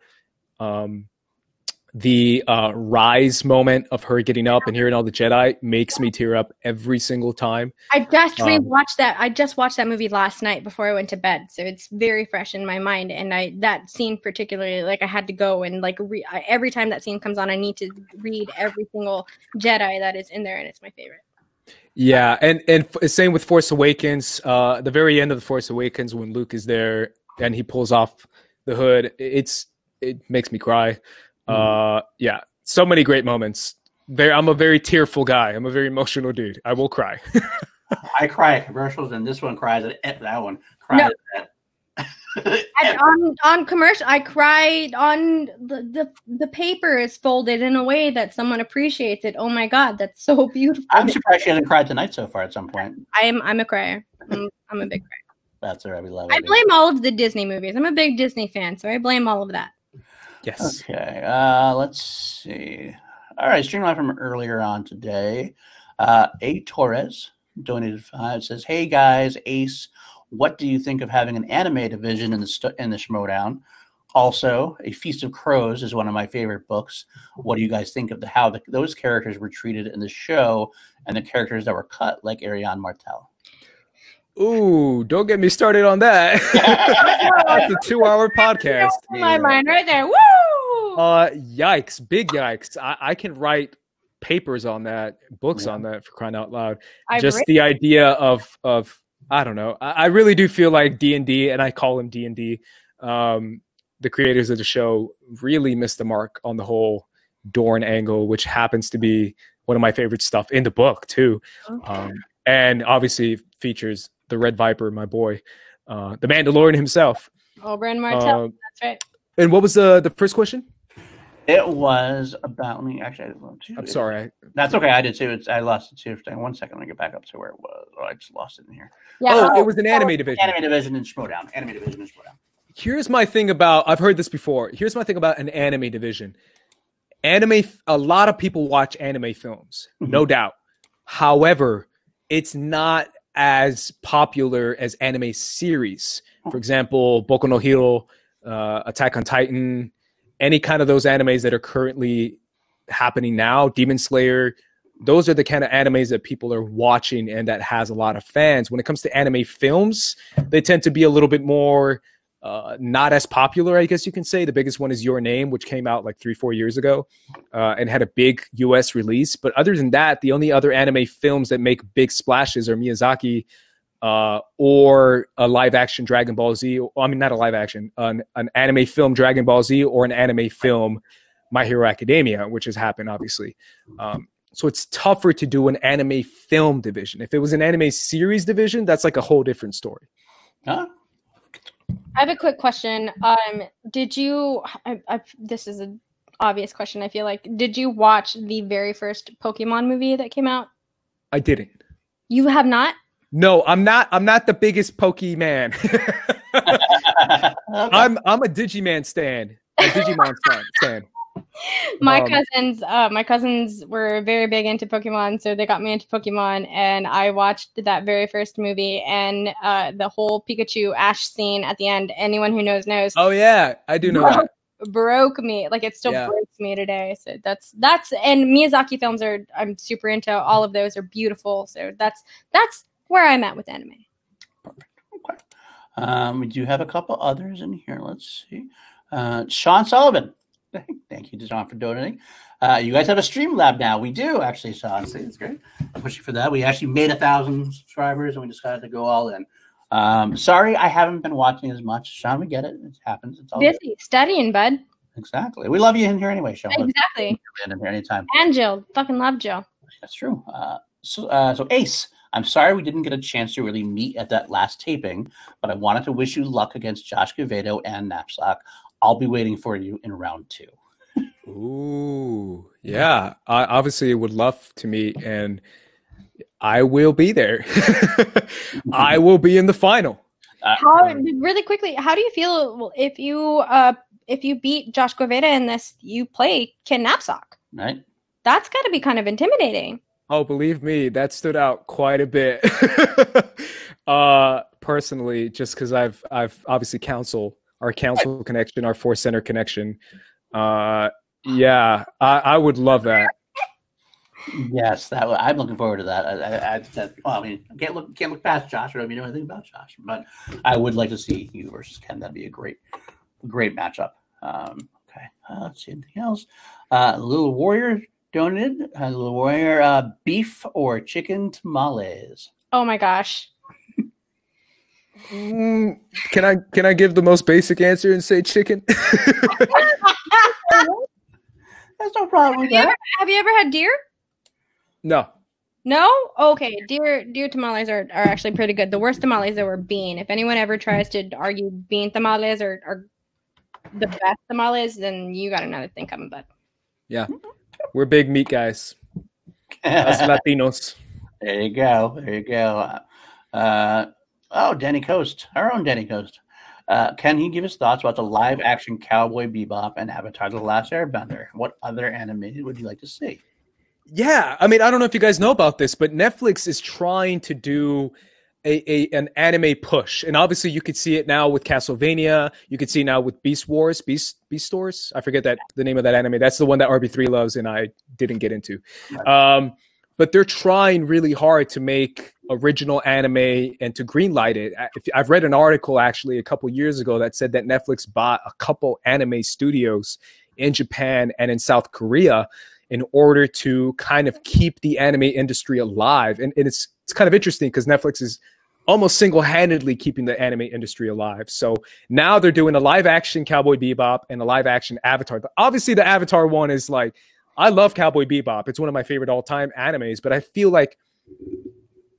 the rise moment of her getting up and hearing all the Jedi makes me tear up every single time. I just rewatched that. I just watched that movie last night before I went to bed, so it's very fresh in my mind. And that scene particularly, like I had to go and every time that scene comes on, I need to read every single Jedi that is in there, and it's my favorite. Yeah, and same with Force Awakens. The very end of the Force Awakens when Luke is there and he pulls off the hood, it makes me cry. Yeah, so many great moments. I'm a very tearful guy. I'm a very emotional dude. I will cry. I cry at commercials, and this one cries at that one. On commercial, I cried on the paper is folded in a way that someone appreciates it. Oh my God, that's so beautiful. I'm surprised she hasn't cried tonight so far. At some point, I'm a crier. I'm a big crier. That's all right. We love it. I blame all of the Disney movies. I'm a big Disney fan, so I blame all of that. Yes. Okay. Let's see. All right. Streamline from earlier on today. A Torres donated $5. Says, "Hey guys, Ace, what do you think of having an anime division in the Schmoedown? Also, A Feast of Crows is one of my favorite books. What do you guys think of those characters were treated in the show and the characters that were cut, like Ariane Martel?" Ooh, don't get me started on that. That's a 2-hour podcast. My mind right there. Woo! Yikes. Big yikes. I can write papers on that, books on that, for crying out loud. Just the idea of I don't know. I really do feel like D&D, and I call him D&D, the creators of the show really missed the mark on the whole Dorne angle, which happens to be one of my favorite stuff in the book, too. Okay. And obviously features the Red Viper, my boy, the Mandalorian himself. Oberyn Martell, that's right. And what was the first question? It was about me. Actually, I'm sorry. That's okay. I did too. I lost it too. One second, I get back up to where it was. Oh, I just lost it in here. Yeah, it was an anime division. Anime division in Schmoedown. Anime division in Schmoedown. Here's my thing about. I've heard this before. Here's my thing about an anime division. Anime. A lot of people watch anime films, no doubt. However, it's not as popular as anime series. For example, Boku no Hero, Attack on Titan, any kind of those animes that are currently happening now, Demon Slayer, those are the kind of animes that people are watching and that has a lot of fans. When it comes to anime films, they tend to be a little bit more not as popular, I guess you can say. The biggest one is Your Name, which came out like 3-4 years ago and had a big US release. But other than that, the only other anime films that make big splashes are Miyazaki or a live action Dragon Ball Z. I mean, not a live action, an anime film Dragon Ball Z, or an anime film My Hero Academia, which has happened, obviously. So it's tougher to do an anime film division. If it was an anime series division, that's like a whole different story. Huh? I have a quick question. This is an obvious question, I feel like. Did you watch the very first Pokemon movie that came out? I didn't. You have not? No, I'm not the biggest Pokemon. I'm a Digimon stan. A Digimon stan. My cousins were very big into Pokemon, so they got me into Pokemon, and I watched that very first movie and the whole Pikachu Ash scene at the end. Anyone who knows. Oh yeah, I do know that. Broke me. Like, it still breaks me today. So that's and Miyazaki films are, I'm super into. All of those are beautiful. So that's where I'm at with anime. Perfect. Okay. We do have a couple others in here. Let's see. Sean Sullivan. Thank you, John, for donating. You guys have a stream lab now. We do, actually, Sean. So it's great. I'm pushing for that. We actually made 1,000 subscribers, and we decided to go all in. Sorry, I haven't been watching as much. Sean, we get it. It happens. It's all busy good. Studying, bud. Exactly. We love you in here anyway, Sean. Exactly. In here anytime. And Jill. Fucking love Jill. That's true. So Ace, I'm sorry we didn't get a chance to really meet at that last taping, but I wanted to wish you luck against Josh Cavedo and Knapsack. I'll be waiting for you in round 2. Ooh, yeah. I obviously would love to meet, and I will be there. I will be in the final. Really quickly, how do you feel if you beat Josh Guevara in this, you play Ken Knapsack? Right. That's got to be kind of intimidating. Oh, believe me, that stood out quite a bit. Personally, just because I've obviously our council connection, our Force Center connection. Yeah, I would love that. Yes, I'm looking forward to that. Can't look past Josh. I don't even know anything about Josh, but I would like to see you versus Ken. That'd be a great matchup. Okay, let's see anything else. Little Warrior donated. Little Warrior, beef or chicken tamales? Oh my gosh. Can I give the most basic answer and say chicken? That's no problem with that. Have you ever had deer? No. No? Okay. Deer tamales are actually pretty good. The worst tamales, though, are bean. If anyone ever tries to argue bean tamales are the best tamales, then you got another thing coming, bud. Yeah. We're big meat guys. Us Latinos. There you go. There you go. Oh, Danny Coast, our own Danny Coast. Can he give his thoughts about the live-action Cowboy Bebop and Avatar: The Last Airbender? What other anime would you like to see? Yeah, I mean, I don't know if you guys know about this, but Netflix is trying to do an anime push, and obviously you could see it now with Castlevania. You could see it now with Beast Wars. I forget the name of that anime. That's the one that RB3 loves, and I didn't get into. But they're trying really hard to make original anime and to greenlight it. I've read an article actually a couple years ago that said that Netflix bought a couple anime studios in Japan and in South Korea in order to kind of keep the anime industry alive. And it's kind of interesting because Netflix is almost single-handedly keeping the anime industry alive. So now they're doing a live-action Cowboy Bebop and a live-action Avatar. But obviously the Avatar one is like, I love Cowboy Bebop. It's one of my favorite all-time animes, but I feel like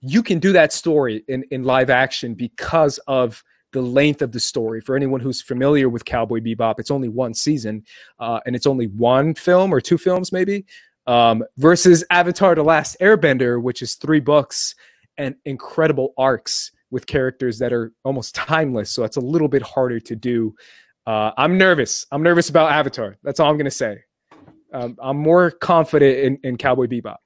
you can do that story in live action because of the length of the story. For anyone who's familiar with Cowboy Bebop, it's only one season, and it's only one film or two films maybe, versus Avatar: The Last Airbender, which is 3 books and incredible arcs with characters that are almost timeless. So that's a little bit harder to do. I'm nervous about Avatar. That's all I'm going to say. I'm more confident in Cowboy Bebop.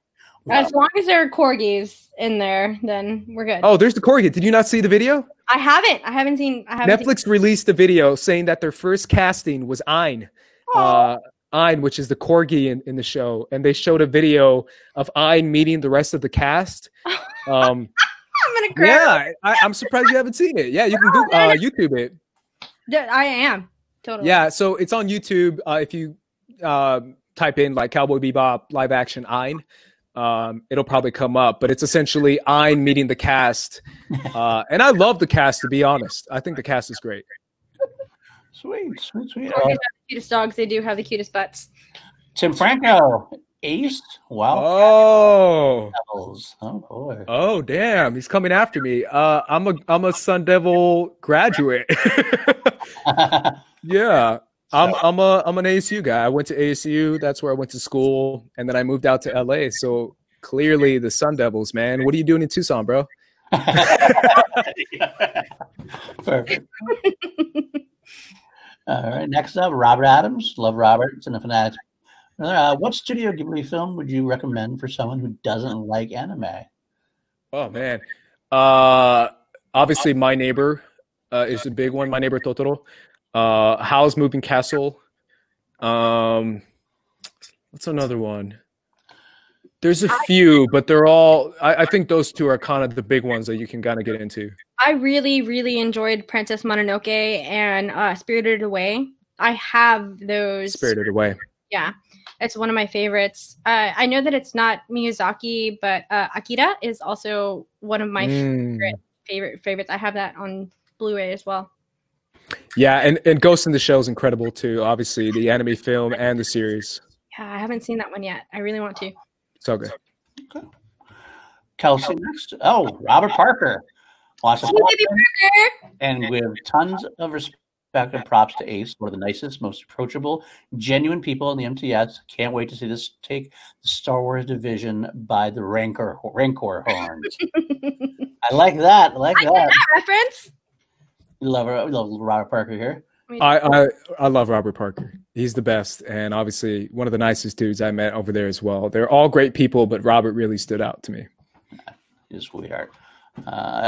Wow. As long as there are corgis in there, then we're good. Oh, there's the corgi. Did you not see the video? I haven't seen. Netflix released the video saying that their first casting was Aang Ayn, which is the corgi in the show, and they showed a video of Ayn meeting the rest of the cast. I'm gonna grab it. I'm surprised you haven't seen it. Yeah, you can Google, YouTube it. I am totally. Yeah, so it's on YouTube. If you type in like Cowboy Bebop live action Ayn, it'll probably come up. But it's essentially Ayn meeting the cast, and I love the cast. To be honest, I think the cast is great. Sweet. They have the cutest dogs. They do have the cutest butts. Tim Franco, Ace. Wow. Oh boy. Oh damn, he's coming after me. I'm a Sun Devil graduate. Yeah. I'm an ASU guy. I went to ASU. That's where I went to school, and then I moved out to LA. So clearly the Sun Devils, man. What are you doing in Tucson, bro? Perfect. All right. Next up, Robert Adams. Love Robert. It's in the Fanatics. What Studio Ghibli film would you recommend for someone who doesn't like anime? Oh man, obviously My Neighbor is a big one. My Neighbor Totoro, Howl's Moving Castle. What's another one? There's a few, but they're all. I think those two are kind of the big ones that you can kind of get into. I really, really enjoyed Princess Mononoke and Spirited Away. I have those. Spirited Away. Yeah, it's one of my favorites. I know that it's not Miyazaki, but Akira is also one of my favorites. I have that on Blu-ray as well. Yeah, and Ghost in the Shell is incredible too. Obviously, the anime film and the series. Yeah, I haven't seen that one yet. I really want to. So good. Okay. Kelsey next. Oh, Robert Parker. Lots of and with tons of respect and props to Ace, one of the nicest, most approachable, genuine people in the MTS. Can't wait to see this take the Star Wars division by the Rancor horns. I like that. I like that reference. We love Robert Parker here. I love Robert Parker. He's the best, and obviously one of the nicest dudes I met over there as well. They're all great people, but Robert really stood out to me. His sweetheart.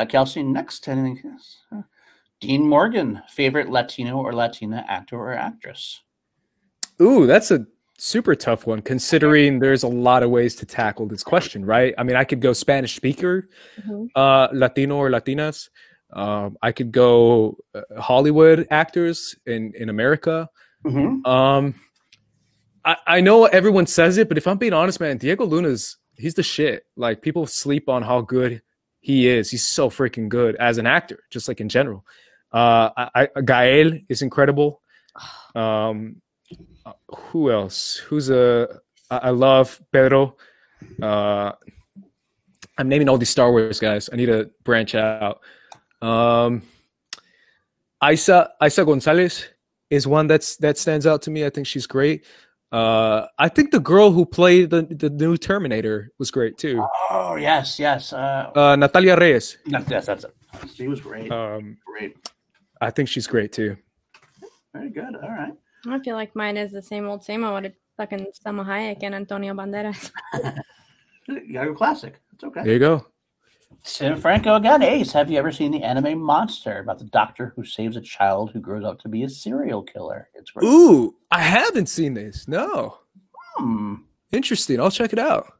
Kelsey, next. Anything? Dean Morgan, favorite Latino or Latina actor or actress? Ooh, that's a super tough one, considering there's a lot of ways to tackle this question, right? I mean, I could go Spanish speaker, Latino or Latinas. I could go Hollywood actors in America. Mm-hmm. I know everyone says it, but if I'm being honest, man, Diego Luna's, he's the shit. Like, people sleep on how good he is. He's so freaking good as an actor, just like in general. Gael is incredible. Who else? I love Pedro. I'm naming all these Star Wars guys. I need to branch out. Isa Gonzalez is one that stands out to me. I think she's great. I think the girl who played the new Terminator was great too. Oh yes. Natalia Reyes. Yes, that's it. She was great. Great. I think she's great too. Very good. All right. I feel like mine is the same old. I wanted fucking Salma Hayek and Antonio Banderas. You got your classic. It's okay. There you go. Sam Franco again. Ace, have you ever seen the anime Monster about the doctor who saves a child who grows up to be a serial killer? It's great. Ooh, I haven't seen this. No. Interesting. I'll check it out.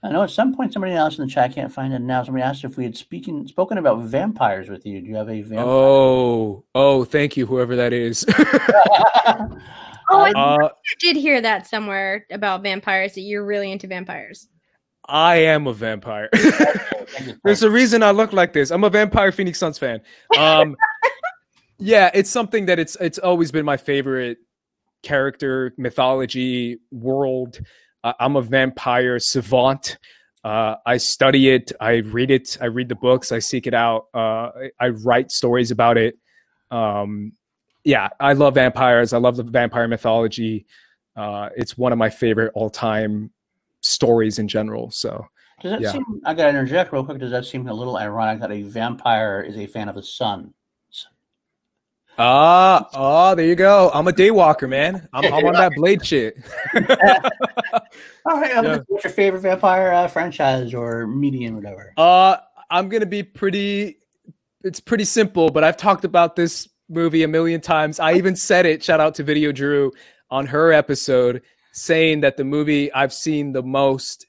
I know at some point somebody else in the chat, can't find it now, somebody asked if we had spoken about vampires with you. Do you have a vampire? Oh, thank you, whoever that is. I did hear that somewhere about vampires, that you're really into vampires. I am a vampire. There's a reason I look like this. I'm a vampire Phoenix Suns fan. Yeah, it's something that it's always been my favorite character, mythology, world. I'm a vampire savant. I study it. I read it. I read the books. I seek it out. I write stories about it. Yeah, I love vampires. I love the vampire mythology. It's one of my favorite all-time stories in general. So does that seem, I gotta interject real quick, does that seem a little ironic that a vampire is a fan of the sun? There you go. I'm a day walker, man. I'm on that blade shit. All right, what's your favorite vampire franchise or medium or whatever? I'm gonna be pretty simple, but I've talked about this movie a million times. I even said it, shout out to Video Drew, on her episode, saying that the movie I've seen the most,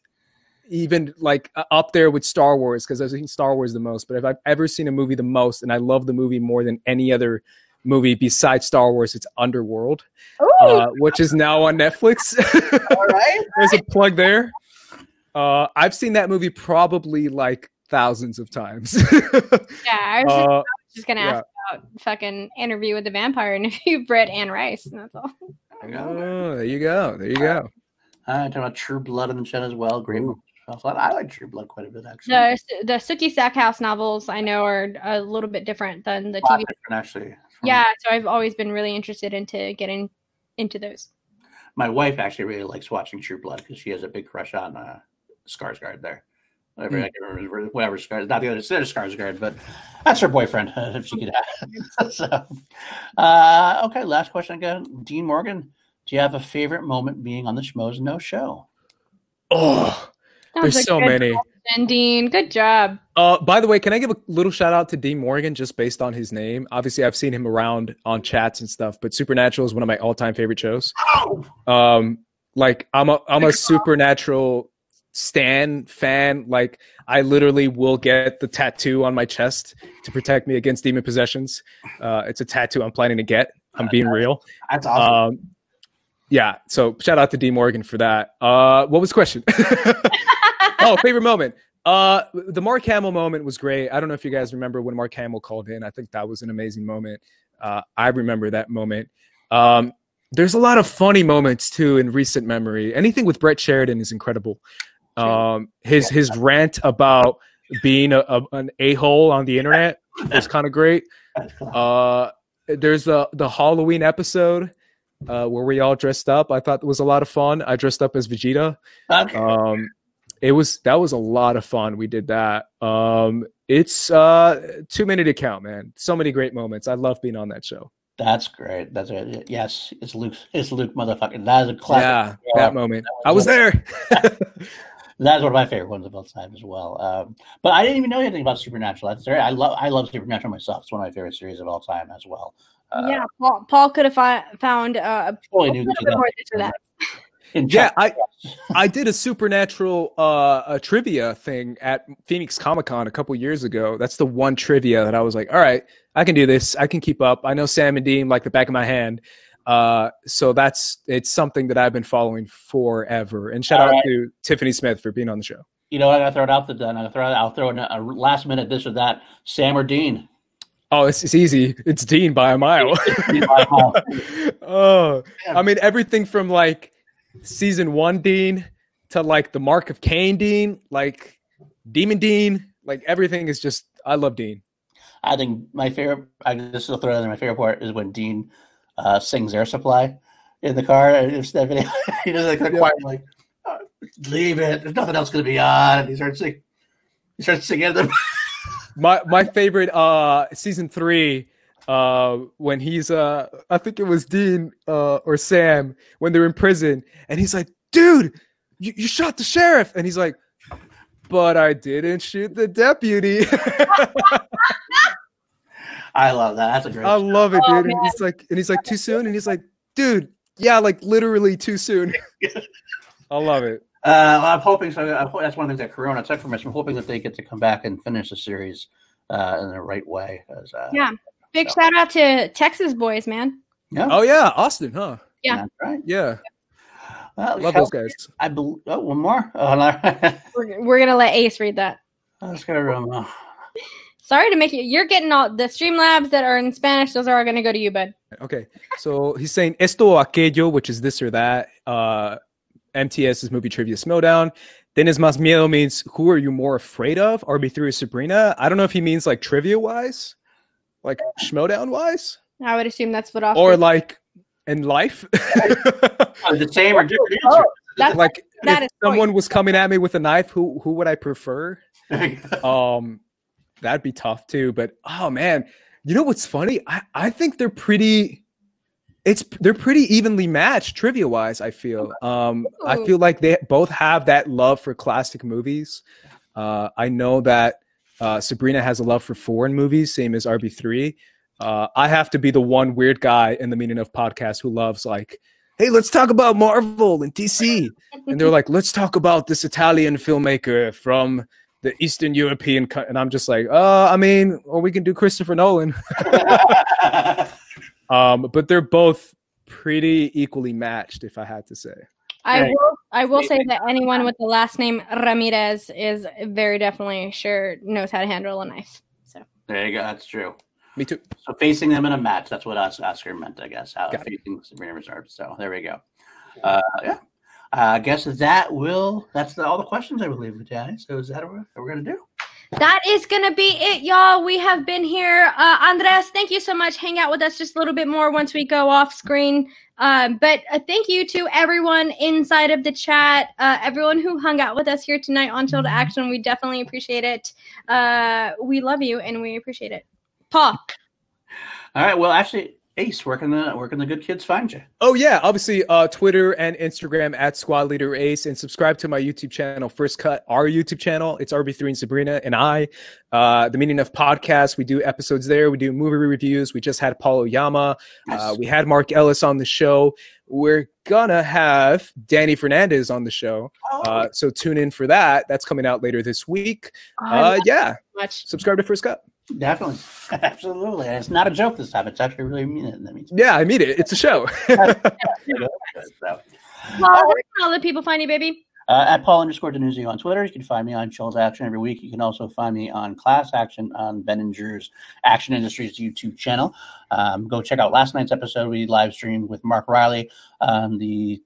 even like up there with Star Wars, because I've seen Star Wars the most, but if I've ever seen a movie the most, and I love the movie more than any other movie besides Star Wars, it's Underworld, which is now on Netflix. All right. There's a plug there. I've seen that movie probably like thousands of times. I was just gonna ask about fucking Interview with the Vampire, and if you Brett Anne Rice, and that's all. Oh, there you go. There you go. I talked about True Blood in the chat as well. Great movie. I like True Blood quite a bit, actually. The Sookie Stackhouse novels, I know, are a little bit different than the TV. Actually. Yeah, so I've always been really interested into getting into those. My wife actually really likes watching True Blood because she has a big crush on Skarsgård there. Whatever, I can't remember, whatever Skarsgård, not the other, Skarsgård, but that's her boyfriend, if she could have. So, okay, last question again. Dean Morgan, do you have a favorite moment being on the Schmoes No Show? Oh, there's so many. And Dean, good job. By the way, can I give a little shout out to Dean Morgan just based on his name? Obviously, I've seen him around on chats and stuff, but Supernatural is one of my all-time favorite shows. Like I'm a Supernatural stan fan. Like I literally will get the tattoo on my chest to protect me against demon possessions. It's a tattoo I'm planning to get. I'm being real. That's awesome. Yeah. So shout out to Dean Morgan for that. What was the question? Oh, favorite moment. The Mark Hamill moment was great. I don't know if you guys remember when Mark Hamill called in. I think that was an amazing moment. I remember that moment. There's a lot of funny moments too in recent memory. Anything with Brett Sheridan is incredible. His rant about being an a-hole on the internet was kind of great. There's the Halloween episode where we all dressed up. I thought it was a lot of fun. I dressed up as Vegeta. Okay. That was a lot of fun. We did that. It's too many to count, man. So many great moments. I love being on that show. That's great. That's it. Yes, it's Luke. It's Luke, motherfucker. That is a classic. Yeah, that moment. I was there. That's one of my favorite ones of all time as well. But I didn't even know anything about Supernatural. That's right. I love Supernatural myself. It's one of my favorite series of all time as well. Yeah, Paul could have found a little bit more for that. Yeah, I did a Supernatural a trivia thing at Phoenix Comic-Con a couple years ago. That's the one trivia that I was like, all right, I can do this. I can keep up. I know Sam and Dean like the back of my hand. So it's something that I've been following forever. And shout out to Tiffany Smith for being on the show. You know what? I'll throw in a last minute this or that. Sam or Dean? Oh, it's easy. It's Dean by a mile. Oh, I mean, everything from like season 1 Dean to like the Mark of Cain Dean, like Demon Dean, like everything is just, I love Dean. I think my favorite, I just still throw it in there, my favorite part is when Dean sings Air Supply in the car. And Stephanie, he does like the choir, like, oh, leave it. There's nothing else going to be on. And he starts singing them. My favorite season 3, when he's I think it was Dean or Sam when they're in prison, and he's like, dude, you shot the sheriff, and he's like, but I didn't shoot the deputy. I love that. That's a great. I love it, dude. And he's like too soon, and he's like, dude, yeah, like literally too soon. I love it. I'm hoping so. That's one of the things that Corona took from us. I'm hoping that they get to come back and finish the series in the right way. Yeah. Big shout out to Texas boys, man. Yeah. Oh yeah, Austin, huh? Yeah. That's right. Yeah. Love those guys. One more. Oh, no. We're gonna let Ace read that. I just gotta run off. Sorry to make you. You're getting all the Streamlabs that are in Spanish. Those are all gonna go to you, bud. Okay. So he's saying esto o aquello, which is this or that. MTS is movie trivia Schmoedown. Tienes más miedo means who are you more afraid of? RB3 is Sabrina. I don't know if he means like trivia wise. Like Schmoedown wise, I would assume that's what. Or like in life, the same or different answer. Like if someone was coming at me with a knife, who would I prefer? That'd be tough too. But oh man, you know what's funny? I think they're pretty. They're pretty evenly matched trivia wise. I feel. I feel like they both have that love for classic movies. I know that. Sabrina has a love for foreign movies, same as RB3. I have to be the one weird guy in the Meaning of podcast who loves like, hey, let's talk about Marvel and DC. And they're like, let's talk about this Italian filmmaker from the Eastern European. And I'm just like, I mean, or we can do Christopher Nolan. But they're both pretty equally matched, if I had to say. I will say that anyone with the last name Ramirez is very definitely sure knows how to handle a knife. So there you go. That's true. Me too. So facing them in a match, that's what Oscar meant, I guess. Facing Sabrina Reserve. So there we go. Yeah. I guess that's all the questions, I believe, with Janice. So is that what we're going to do? That is going to be it, y'all. We have been here. Andres, thank you so much. Hang out with us just a little bit more once we go off screen. But thank you to everyone inside of the chat, everyone who hung out with us here tonight on Chill to Action. We definitely appreciate it. We love you, and we appreciate it. Paul. All right. Well, actually, Ace, where can the good kids find you? Oh, yeah. Obviously, Twitter and Instagram at Squad Leader Ace, and subscribe to my YouTube channel, First Cut, our YouTube channel. It's RB3 and Sabrina and I. The Meaning of Podcast, we do episodes there. We do movie reviews. We just had Paolo Llama. Yes. We had Mark Ellis on the show. We're going to have Danny Fernandez on the show. So tune in for that. That's coming out later this week. Yeah. Subscribe to First Cut. Definitely. Absolutely. And it's not a joke this time. It's actually really mean it. Yeah, I mean it. It's a show. Paul, where can all the people find you, baby? At Paul_DiNuzio on Twitter. You can find me on Chill's Action every week. You can also find me on Class Action on Ben and Drew's Action Industries YouTube channel. Go check out last night's episode. We live streamed with Mark Riley, the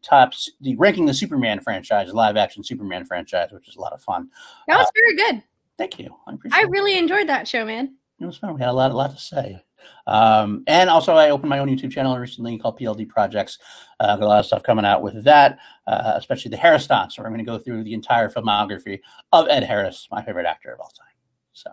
ranking the Superman franchise, live action Superman franchise, which is a lot of fun. That was very good. Thank you. I really enjoyed that show, man. It was fun. We had a lot to say. And also, I opened my own YouTube channel recently called PLD Projects. Got a lot of stuff coming out with that, especially the Harris Stunts. So I'm going to go through the entire filmography of Ed Harris, my favorite actor of all time. So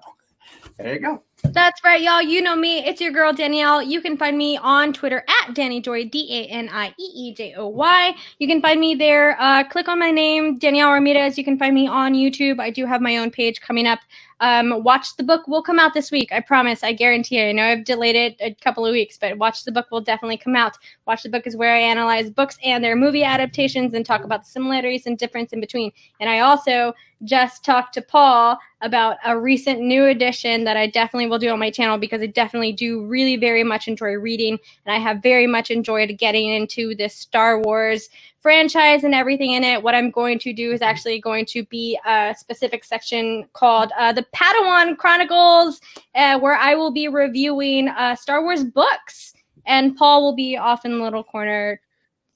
there you go. That's right, y'all. You know me. It's your girl, Danielle. You can find me on Twitter at DannyJoy, DANIEEJOY. You can find me there. Click on my name, Danielle Ramirez. You can find me on YouTube. I do have my own page coming up. Watch the Book will come out this week. I promise. I guarantee it. I know I've delayed it a couple of weeks, but Watch the Book will definitely come out. Watch the Book is where I analyze books and their movie adaptations and talk about the similarities and difference in between. And I also just talked to Paul about a recent new edition that I definitely will do on my channel, because I definitely do really very much enjoy reading, and I have very much enjoyed getting into this Star Wars franchise and everything in it. What I'm going to do is actually going to be a specific section called the Padawan Chronicles, where I will be reviewing Star Wars books, and Paul will be off in the little corner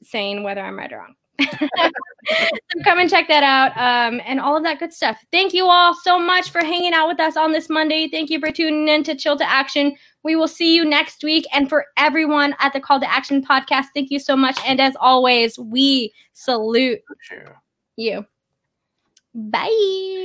saying whether I'm right or wrong. So come and check that out, and all of that good stuff. Thank you all so much for hanging out with us on this Monday. Thank you for tuning in to Chill to Action. We will see you next week. And for everyone at the Call to Action podcast, thank you so much. And as always, we salute you. Bye.